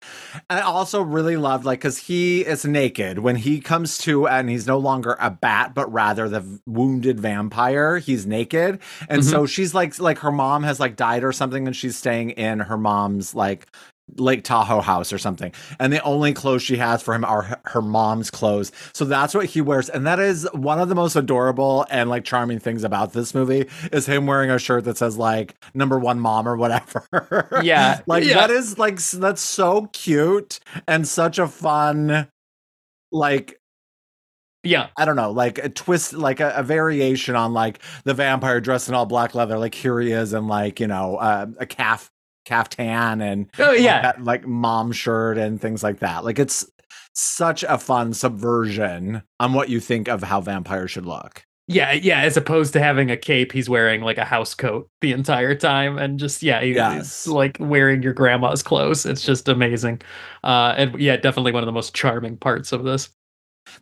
And I also really loved, like, because he is naked when he comes to, and he's no longer a bat, but rather the wounded vampire. He's naked. And so she's like her mom has like died or something, and she's staying in her mom's like Lake Tahoe house or something. And the only clothes she has for him are her mom's clothes. So that's what he wears. And that is one of the most adorable and like charming things about this movie is him wearing a shirt that says like #1 mom or whatever. Yeah. Like that is like, that's so cute and such a fun, like, yeah, I don't know, like a twist, like a variation on like the vampire dressed in all black leather. Like here he is in like, you know, a caftan and that, like mom shirt and things like that. Like it's such a fun subversion on what you think of how vampires should look. Yeah. As opposed to having a cape, he's wearing like a house coat the entire time, and just he's like wearing your grandma's clothes. It's just amazing, and definitely one of the most charming parts of this.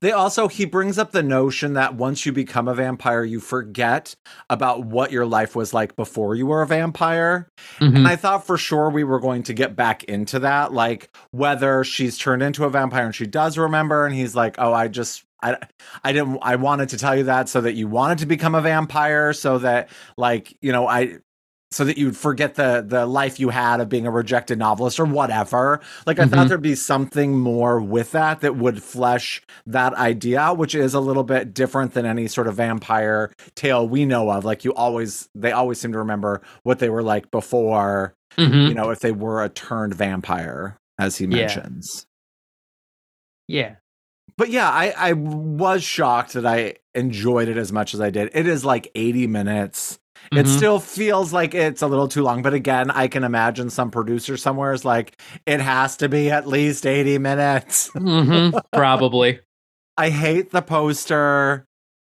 They also, he brings up the notion that once you become a vampire, you forget about what your life was like before you were a vampire. Mm-hmm. And I thought for sure we were going to get back into that, like whether she's turned into a vampire and she does remember. And he's like, oh, I wanted to tell you that so that you wanted to become a vampire so that like, you know, so that you'd forget the life you had of being a rejected novelist or whatever. Like, I thought there'd be something more with that would flesh that idea out, which is a little bit different than any sort of vampire tale we know of. Like, they always seem to remember what they were like before, you know, if they were a turned vampire, as he mentions. Yeah. But yeah, I was shocked that I enjoyed it as much as I did. It is like 80 minutes. It still feels like it's a little too long, but again, I can imagine some producer somewhere is like, it has to be at least 80 minutes. Probably. I hate the poster.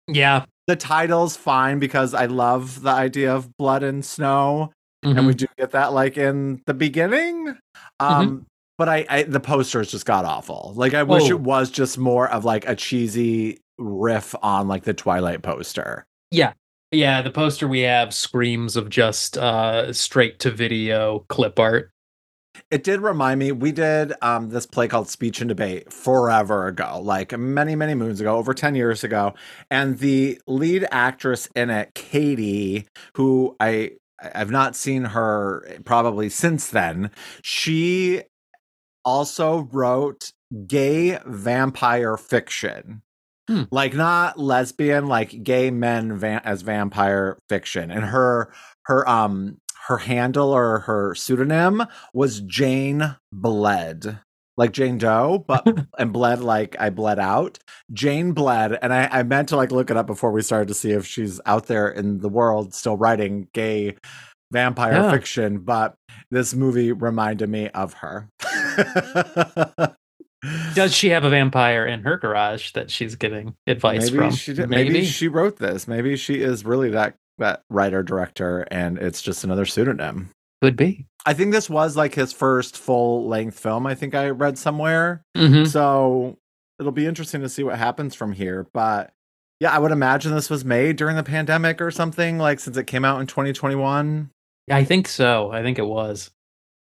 Yeah. The title's fine because I love the idea of blood and snow. And we do get that like in the beginning. But I the poster's just got awful. Like I wish it was just more of like a cheesy riff on like the Twilight poster. Yeah. Yeah, the poster we have screams of just straight-to-video clip art. It did remind me, we did this play called Speech and Debate forever ago, like many, many moons ago, over 10 years ago. And the lead actress in it, Katie, who I've not seen her probably since then, she also wrote gay vampire fiction. Like not lesbian, like gay men as vampire fiction. And her handle or her pseudonym was Jane Bled, like Jane Doe, but and bled like I bled out. Jane Bled. And I meant to like look it up before we started to see if she's out there in the world still writing gay vampire fiction, but this movie reminded me of her. Does she have a vampire in her garage that she's giving advice from? She did. Maybe she wrote this. Maybe she is really that writer director, and it's just another pseudonym. Could be. I think this was like his first full length film. I think I read somewhere. So it'll be interesting to see what happens from here. But yeah, I would imagine this was made during the pandemic or something. Like since it came out in 2021. I think so. I think it was.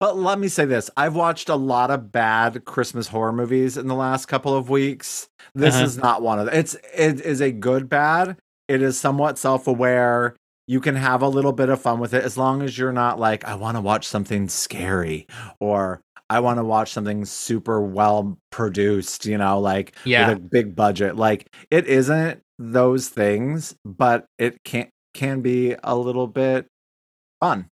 But let me say this. I've watched a lot of bad Christmas horror movies in the last couple of weeks. This is not one of them. It is a good bad. It is somewhat self-aware. You can have a little bit of fun with it as long as you're not like, I want to watch something scary or I want to watch something super well produced, you know, like with a big budget. Like it isn't those things, but it can be a little bit fun.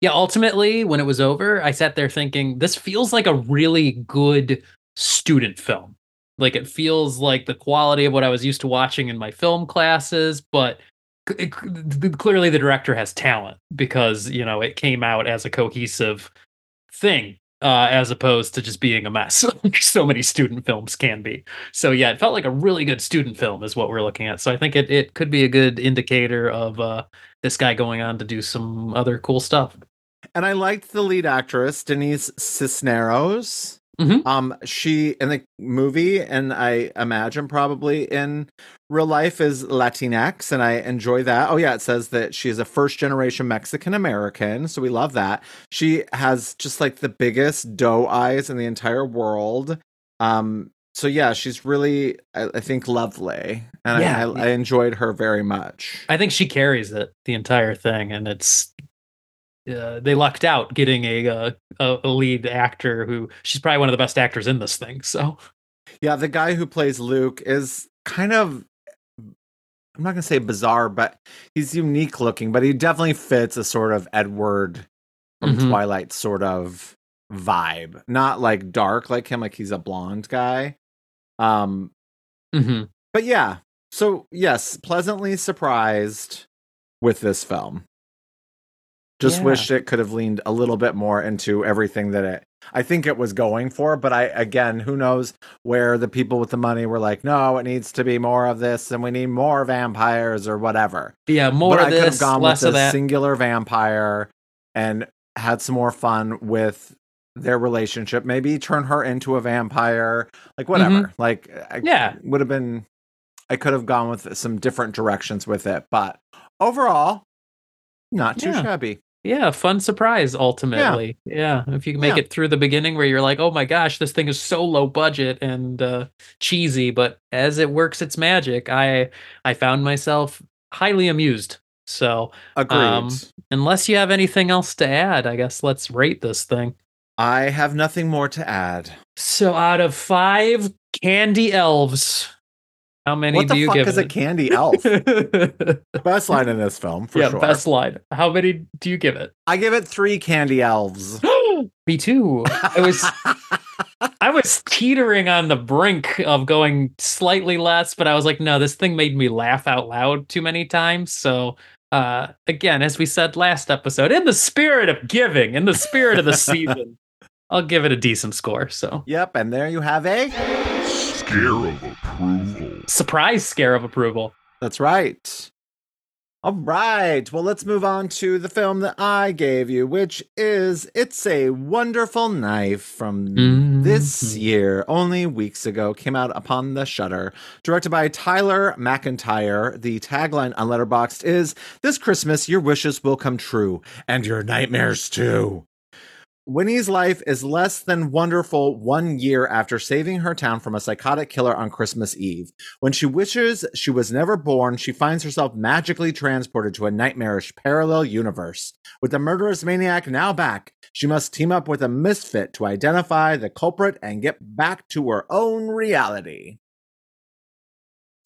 Yeah, ultimately, when it was over, I sat there thinking, this feels like a really good student film. Like, it feels like the quality of what I was used to watching in my film classes, but clearly the director has talent because, you know, it came out as a cohesive thing. as opposed to just being a mess like so many student films can be. So yeah, it felt like a really good student film is what we're looking at. So I think it could be a good indicator of this guy going on to do some other cool stuff. And I liked the lead actress, Denise Cisneros. Mm-hmm. She in the movie, and I imagine probably in real life, is Latinx, and I enjoy that. Oh yeah, it says that she is a first generation Mexican American, so we love that. She has just like the biggest doe eyes in the entire world. So yeah, she's really, I think, lovely, and yeah, I enjoyed her very much. I think she carries it the entire thing, and it's. They lucked out getting a lead actor who she's probably one of the best actors in this thing. So yeah, the guy who plays Luke is kind of, I'm not going to say bizarre, but he's unique looking, but he definitely fits a sort of Edward from mm-hmm. Twilight sort of vibe, not like dark like him, like he's a blonde guy. Mm-hmm. But yeah, so yes, pleasantly surprised with this film. Just wish it could have leaned a little bit more into everything that I think it was going for. But again, who knows where the people with the money were like, no, it needs to be more of this and we need more vampires or whatever. Yeah, more but of I this, could have gone less with of a that. Singular vampire and had some more fun with their relationship. Maybe turn her into a vampire, like whatever. Mm-hmm. Like, would have been, I could have gone with some different directions with it. But overall, not too shabby. Yeah, fun surprise, ultimately. Yeah, if you make it through the beginning where you're like, oh my gosh, this thing is so low budget and cheesy, but as it works its magic, I found myself highly amused. So, agreed. Unless you have anything else to add, I guess let's rate this thing. I have nothing more to add. So out of 5 candy elves... How many what the do you fuck give is it? A candy elf? Best line in this film, for sure. Yeah, best line. How many do you give it? I give it 3 candy elves. Me too. I was teetering on the brink of going slightly less, but I was like, no, this thing made me laugh out loud too many times. So again, as we said last episode, in the spirit of giving, in the spirit of the season, I'll give it a decent score. So yep, and there you have a... Scare of approval. Surprise scare of approval. That's right. All right. Well, let's move on to the film that I gave you, which is It's a Wonderful Knife from this year, only weeks ago, came out upon the Shudder. Directed by Tyler McIntyre, the tagline on Letterboxd is, "This Christmas, your wishes will come true, and your nightmares too." Winnie's life is less than wonderful 1 year after saving her town from a psychotic killer on Christmas Eve. When she wishes she was never born, she finds herself magically transported to a nightmarish parallel universe. With the murderous maniac now back, she must team up with a misfit to identify the culprit and get back to her own reality.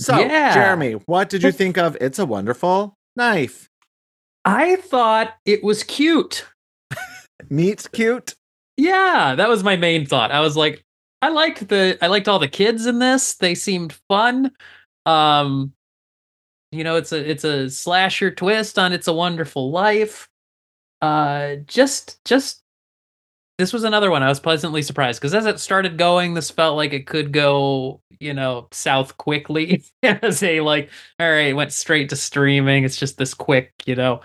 So, Jeremy, what did you think of It's a Wonderful Knife? I thought it was cute. Meat cute. Yeah, that was my main thought. I was like, I liked all the kids in this. They seemed fun. You know, it's a slasher twist on It's a Wonderful Life. Just this was another one I was pleasantly surprised, because as it started going, this felt like it could go, you know, south quickly. As a like, all right, went straight to streaming. It's just this quick, you know,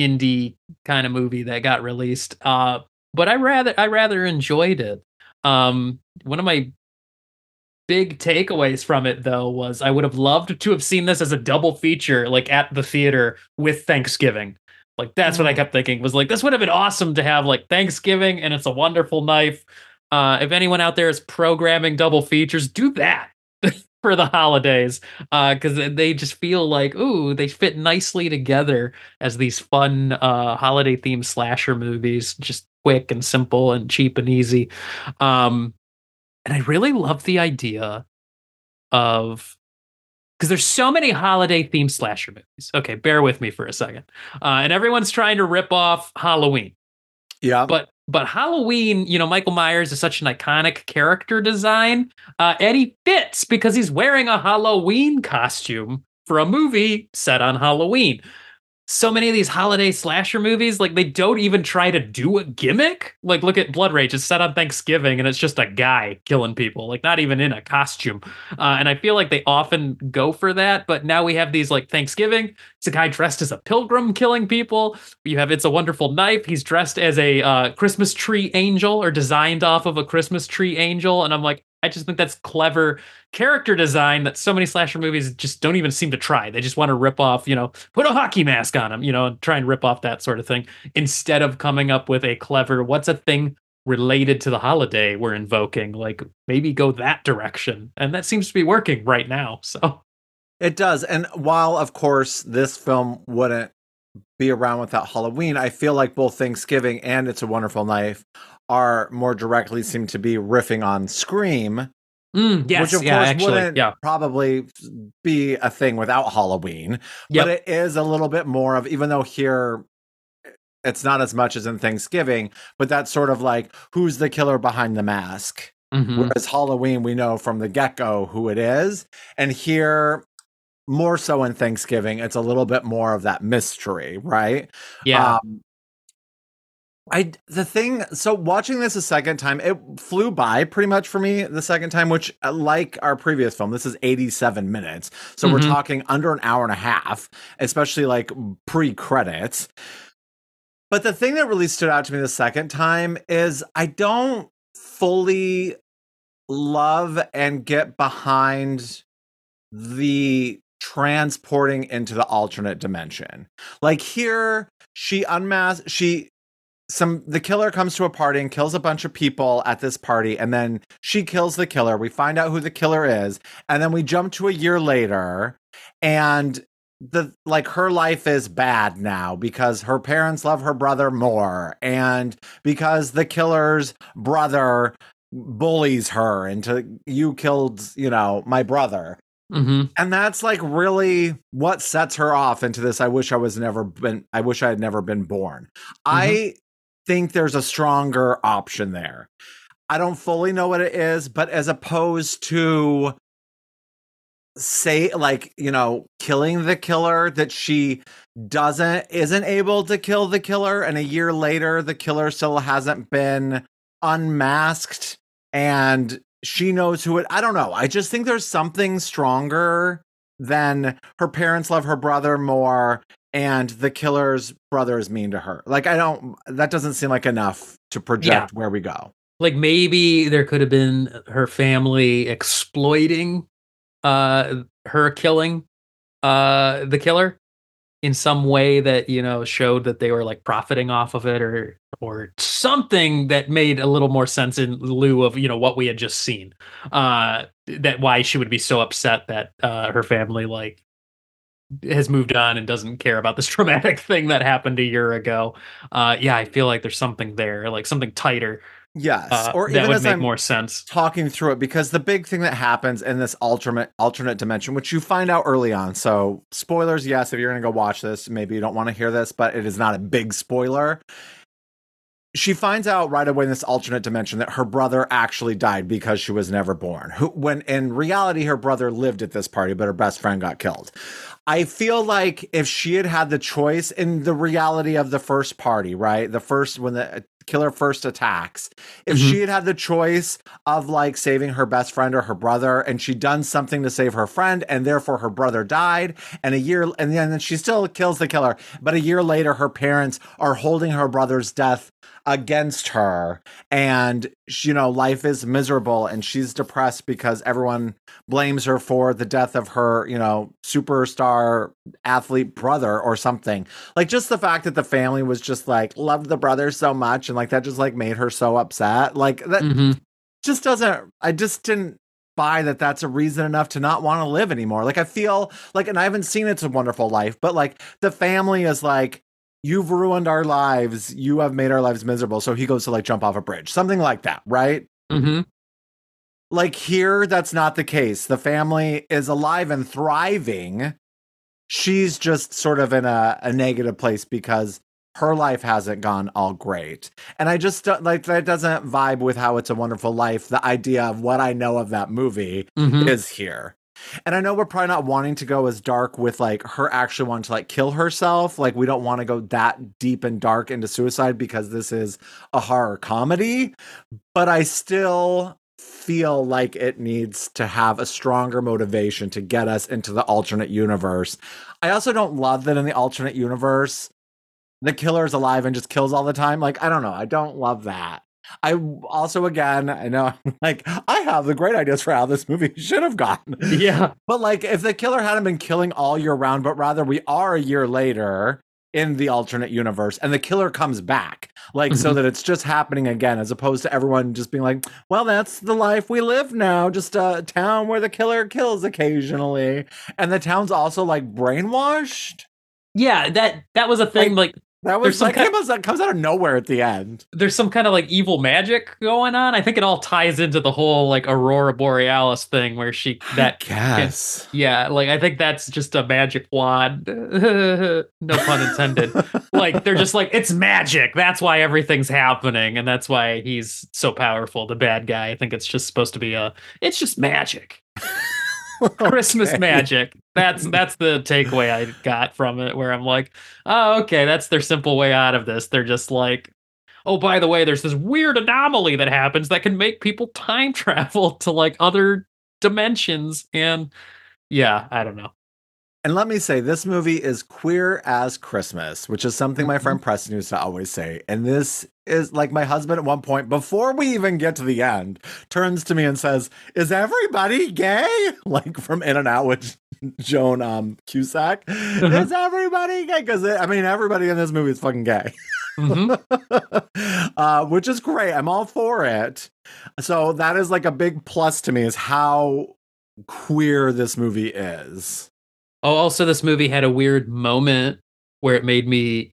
indie kind of movie that got released, but I rather enjoyed it. One of my big takeaways from it, though, was I would have loved to have seen this as a double feature, like at the theater with Thanksgiving. Like that's what I kept thinking, was like this would have been awesome to have like Thanksgiving and It's a Wonderful Knife. If anyone out there is programming double features, do that for the holidays, because they just feel like, ooh, they fit nicely together as these fun holiday themed slasher movies, just quick and simple and cheap and easy. And I really love the idea of, because there's so many holiday themed slasher movies. Okay, bear with me for a second. And everyone's trying to rip off Halloween. Yeah, but Halloween, you know, Michael Myers is such an iconic character design. Eddie fits because he's wearing a Halloween costume for a movie set on Halloween. so many of these holiday slasher movies, like, they don't even try to do a gimmick. Like, look at Blood Rage. It's set on Thanksgiving and it's just a guy killing people, like, not even in a costume. And I feel like they often go for that. But now we have these, like, Thanksgiving. It's a guy dressed as a pilgrim killing people. You have It's a Wonderful Knife. He's dressed as a Christmas tree angel, or designed off of a Christmas tree angel. And I'm like, I just think that's clever character design that so many slasher movies just don't even seem to try. They just want to rip off, you know, put a hockey mask on him, you know, and try and rip off that sort of thing, instead of coming up with a clever, what's a thing related to the holiday we're invoking? Like, maybe go that direction. And that seems to be working right now. So it does. And while, of course, this film wouldn't be around without Halloween, I feel like both Thanksgiving and It's a Wonderful Knife are more directly seem to be riffing on Scream, yes, which of course wouldn't probably be a thing without Halloween. Yep. But it is a little bit more of, even though here it's not as much as in Thanksgiving, but that's sort of like, who's the killer behind the mask? Mm-hmm. Whereas Halloween, we know from the get-go who it is. And here, more so in Thanksgiving, it's a little bit more of that mystery, right? Yeah. So watching this a second time, it flew by pretty much for me the second time, which, like our previous film, this is 87 minutes. So we're talking under an hour and a half, especially like pre-credits. But the thing that really stood out to me the second time is I don't fully love and get behind the transporting into the alternate dimension. Like here, she unmasks, the killer comes to a party and kills a bunch of people at this party, and then she kills the killer. We find out who the killer is, and then we jump to a year later, and her life is bad now because her parents love her brother more, and because the killer's brother bullies her into, you killed, you know, my brother. Mm-hmm. And that's like really what sets her off into this. I wish I had never been born. Mm-hmm. I think there's a stronger option there. I don't fully know what it is, but as opposed to say, like, you know, killing the killer, that she isn't able to kill the killer, and a year later the killer still hasn't been unmasked and she knows who it. I don't know. I just think there's something stronger than her parents love her brother more and the killer's brother is mean to her. Like, that doesn't seem like enough to project where we go. Like, maybe there could have been her family exploiting her killing the killer in some way that, you know, showed that they were like profiting off of it, or something that made a little more sense in lieu of, you know, what we had just seen. That why she would be so upset that her family like has moved on and doesn't care about this traumatic thing that happened a year ago. I feel like there's something there, like something tighter. Yes, or even that would make more sense talking through it, because the big thing that happens in this alternate dimension, which you find out early on. So spoilers, yes, if you're going to go watch this, maybe you don't want to hear this, but it is not a big spoiler. She finds out right away in this alternate dimension that her brother actually died because she was never born. When in reality, her brother lived at this party, but her best friend got killed. I feel like if she had the choice in the reality of the first party, right? When the killer first attacks, if she had the choice of like saving her best friend or her brother, and she'd done something to save her friend, and therefore her brother died, and then she still kills the killer, but a year later her parents are holding her brother's death against her, and you know, life is miserable and she's depressed because everyone blames her for the death of her, you know, superstar athlete brother or something. Like, just the fact that the family was just like loved the brother so much, and like that just like made her so upset, like that just doesn't, I just didn't buy that that's a reason enough to not want to live anymore. Like, I feel like, and I haven't seen It's a Wonderful Life, but like the family is like, you've ruined our lives. You have made our lives miserable. So he goes to like jump off a bridge, something like that, right? Mm-hmm. Like here, that's not the case. The family is alive and thriving. She's just sort of in a negative place because her life hasn't gone all great. And I just like that doesn't vibe with how It's a Wonderful Life. The idea of what I know of that movie is here. And I know we're probably not wanting to go as dark with like her actually wanting to like kill herself. Like we don't want to go that deep and dark into suicide because this is a horror comedy, but I still feel like it needs to have a stronger motivation to get us into the alternate universe. I also don't love that in the alternate universe, the killer is alive and just kills all the time. Like, I don't know. I don't love that. I also, again, I know I'm like, I have the great ideas for how this movie should have gotten. Yeah. But like, if the killer hadn't been killing all year round, but rather we are a year later in the alternate universe and the killer comes back, like, so that it's just happening again, as opposed to everyone just being like, well, that's the life we live now. Just a town where the killer kills occasionally. And the town's also like brainwashed. Yeah. That was a thing. Like that was like that comes out of nowhere at the end. There's some kind of like evil magic going on. I think it all ties into the whole like Aurora Borealis thing where yes, yeah, like I think that's just a magic wand. No pun intended. Like they're just like, it's magic. That's why everything's happening, and that's why he's so powerful. The bad guy. I think it's just supposed to be it's just magic. Christmas magic. That's the takeaway I got from it, where I'm like, oh, okay, that's their simple way out of this. They're just like, oh, by the way, there's this weird anomaly that happens that can make people time travel to like other dimensions. And yeah, I don't know. And let me say, this movie is queer as Christmas, which is something my friend Preston used to always say. And this is like, my husband at one point, before we even get to the end, turns to me and says, is everybody gay? Like from In and Out with Joan Cusack. Is everybody gay? Because I mean, everybody in this movie is fucking gay. Which is great. I'm all for it. So that is like a big plus to me, is how queer this movie is. Oh, also, this movie had a weird moment where it made me,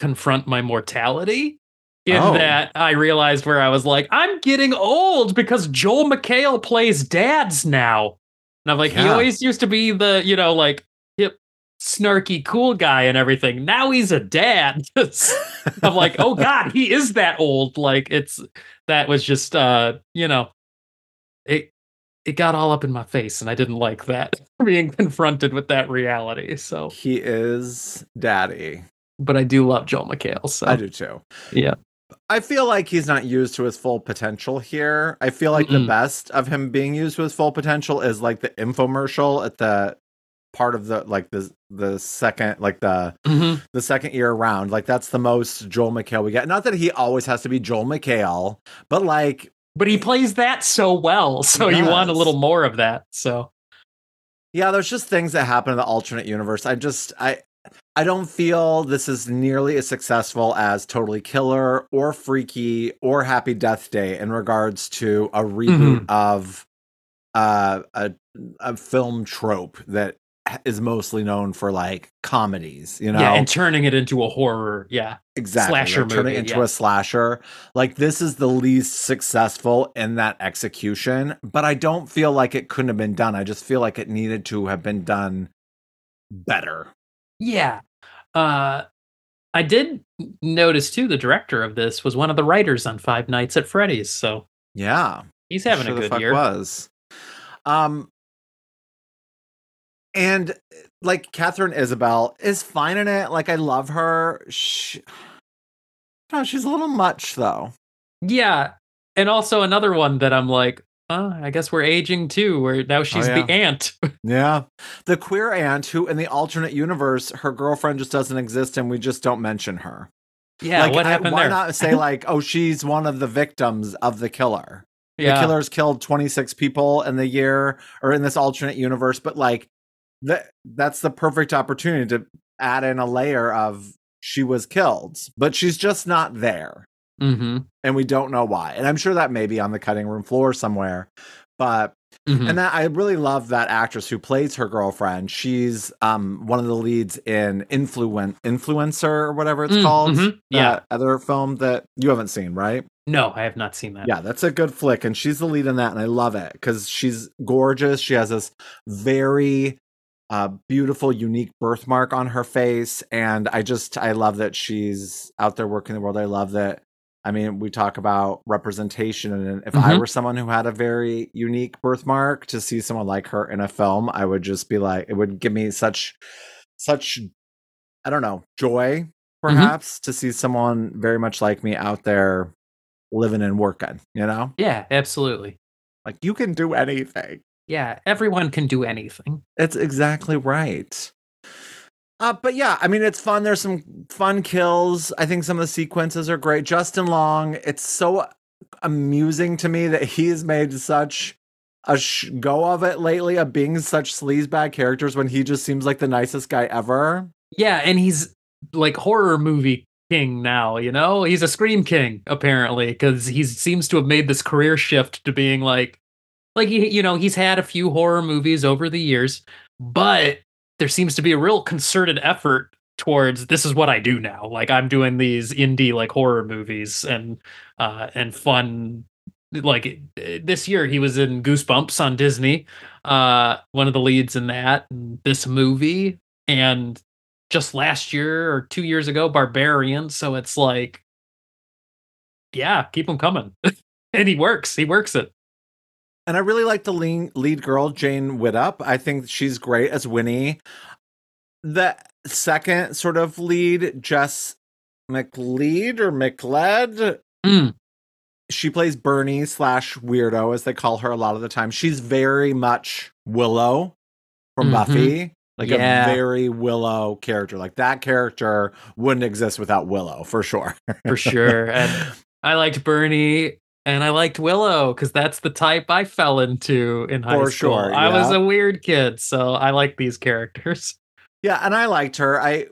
confront my mortality that I realized where I was like, I'm getting old because Joel McHale plays dads now. And I'm like, He always used to be the, like hip, snarky, cool guy and everything. Now he's a dad. I'm like, oh, God, he is that old. Like that was just, it got all up in my face, and I didn't like that, being confronted with that reality. So he is daddy, but I do love Joel McHale. So I do too. Yeah. I feel like he's not used to his full potential here. I feel like the best of him being used to his full potential is like the infomercial at the part of the, like the second, like the second year round. Like that's the most Joel McHale we get. Not that he always has to be Joel McHale, but like, but he plays that so well, so yes. You want a little more of that. So, yeah, there's just things that happen in the alternate universe. I don't feel this is nearly as successful as Totally Killer or Freaky or Happy Death Day in regards to a reboot of a film trope that is mostly known for like comedies, yeah, and turning it into a horror, yeah, exactly, slasher movie, turning it into a slasher. Like this is the least successful in that execution, but I don't feel like it couldn't have been done. I just feel like it needed to have been done better. Yeah, I did notice too. The director of this was one of the writers on Five Nights at Freddy's, so yeah, he's having a good year. Was And like Catherine Isabel is fine in it. Like I love her. She's a little much though. Yeah. And also another one that I'm like, I guess we're aging too, where now she's the aunt. Yeah. The queer aunt who in the alternate universe, her girlfriend just doesn't exist and we just don't mention her. Yeah. Like, what happened there? Why not say like, oh, she's one of the victims of the killer. Yeah. The killer's killed 26 people in the year or in this alternate universe, but like, that's the perfect opportunity to add in a layer of she was killed, but she's just not there. And we don't know why. And I'm sure that may be on the cutting room floor somewhere, but, and that, I really love that actress who plays her girlfriend. She's one of the leads in Influencer or whatever it's called. Yeah. Other film that you haven't seen, right? No, I have not seen that. Yeah, that's a good flick. And she's the lead in that. And I love it because she's gorgeous. She has this very, beautiful, unique birthmark on her face. And I love that she's out there working the world. I love that I mean, we talk about representation, and if I were someone who had a very unique birthmark, to see someone like her in a film, I would just be like, it would give me such, I don't know, joy, perhaps, to see someone very much like me out there living and working, you know? Yeah, absolutely. Like, you can do anything. Yeah, everyone can do anything. That's exactly right. But yeah, I mean, it's fun. There's some fun kills. I think some of the sequences are great. Justin Long, it's so amusing to me that he's made such a go of it lately, of being such sleazebag characters, when he just seems like the nicest guy ever. Yeah, and he's like horror movie king now, you know? He's a Scream king, apparently, because he seems to have made this career shift to being like, you know, he's had a few horror movies over the years, but there seems to be a real concerted effort towards, this is what I do now. Like, I'm doing these indie like horror movies and fun. Like, this year he was in Goosebumps on Disney, one of the leads in that, and this movie, and just last year or 2 years ago, Barbarian. So it's like, yeah, keep him coming. And he works it. And I really like the lead girl, Jane Whittup. I think she's great as Winnie. The second sort of lead, Jess McLeod or McLeod. Mm. She plays Bernie / weirdo, as they call her a lot of the time. She's very much Willow from Buffy. Like, a very Willow character. Like, that character wouldn't exist without Willow, for sure. For sure. And I liked Bernie. And I liked Willow, because that's the type I fell into in high school. Sure, yeah. I was a weird kid, so I like these characters. Yeah, and I liked her. I,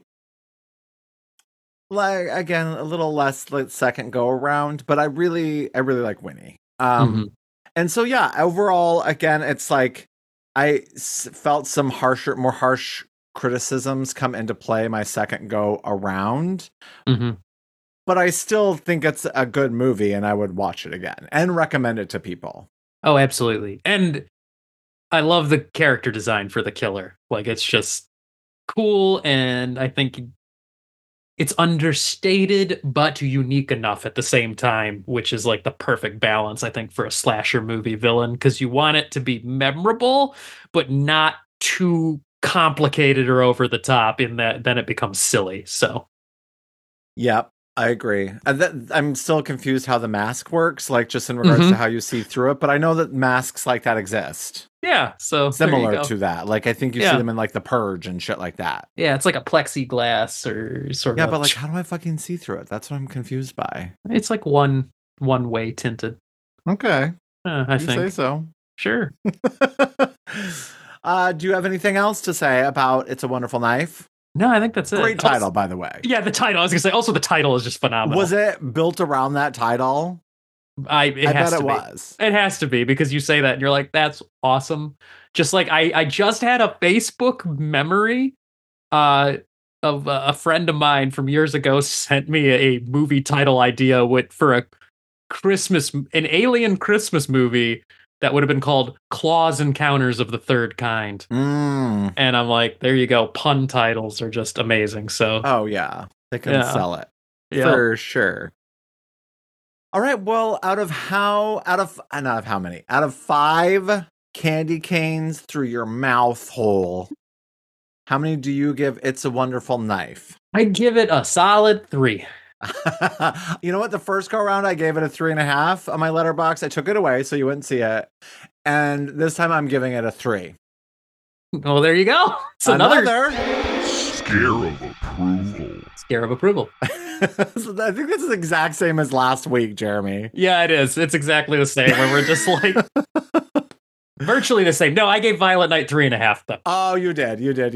like, again, a little less like, second go around, but I really like Winnie. And so, yeah, overall, again, it's like I felt some more harsh criticisms come into play my second go around. But I still think it's a good movie, and I would watch it again and recommend it to people. Oh, absolutely. And I love the character design for the killer. Like, it's just cool. And I think it's understated, but unique enough at the same time, which is like the perfect balance, I think, for a slasher movie villain, because you want it to be memorable, but not too complicated or over the top, in that then it becomes silly. So, yep. I agree. I'm still confused how the mask works, like, just in regards to how you see through it. But I know that masks like that exist. Yeah. So similar to that. Like, I think you see them in like The Purge and shit like that. Yeah. It's like a plexiglass or sort of. Yeah. But like, how do I fucking see through it? That's what I'm confused by. It's like one way tinted. Okay. I think. Say so. Sure. Do you have anything else to say about It's a Wonderful Knife? No, I think that's it. Great title, also, by the way. Yeah, the title. I was going to say, also, the title is just phenomenal. Was it built around that title? I bet it was. It has to be, because you say that and you're like, that's awesome. Just like, I just had a Facebook memory of a friend of mine from years ago sent me a movie title idea for an alien Christmas movie that would have been called Claws Encounters of the Third Kind. And I'm like, there you go. Pun titles are just amazing. So, oh yeah, they can sell it for sure. All right. Well, out of 5 candy canes through your mouth hole, how many do you give It's a Wonderful Knife? I give it a solid 3. You know what? The first go around, I gave it a 3.5 on my Letterboxd. I took it away so you wouldn't see it. And this time I'm giving it a 3. Well, there you go. It's another scare of approval. So I think this is exact same as last week, Jeremy. Yeah, it is. It's exactly the same, where we're just like virtually the same. No, I gave Violent Night 3.5 though. Oh, you did. You did.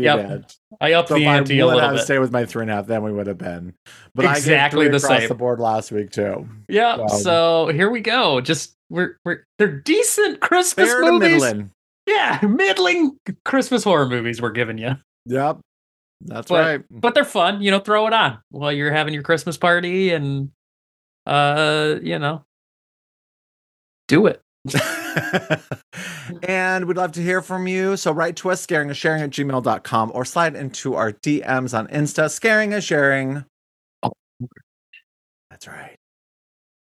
I upped the ante a little bit. If I would have stayed with my 3.5, then we would have been. But exactly I gave 3 the across same. The board last week too. Yeah. So here we go. Just they're decent Christmas movies. Middling. Yeah, middling Christmas horror movies we're giving you. Yep. That's right. But they're fun. You know, throw it on while you're having your Christmas party and you know, do it. And we'd love to hear from you, so write to us, scaringisharing@gmail.com, or slide into our DMs on Insta, scaringisharing. That's right.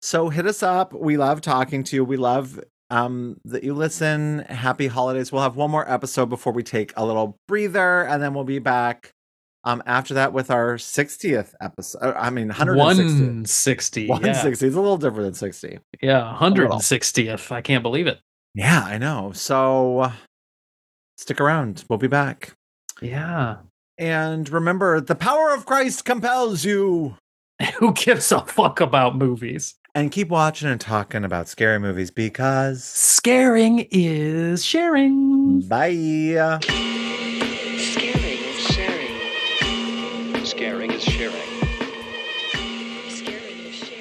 So hit us up. We love talking to you. We love that you listen. Happy holidays. We'll have one more episode before we take a little breather, and then we'll be back after that with our 60th episode. I mean, 160. 160. Yeah. It's a little different than 60. Yeah, 160th. I can't believe it. Yeah, I know. So stick around. We'll be back. Yeah. And remember, the power of Christ compels you. Who gives a fuck about movies? And keep watching and talking about scary movies, because scaring is sharing. Bye. Scaring is sharing. Scaring is sharing. Scaring is sharing.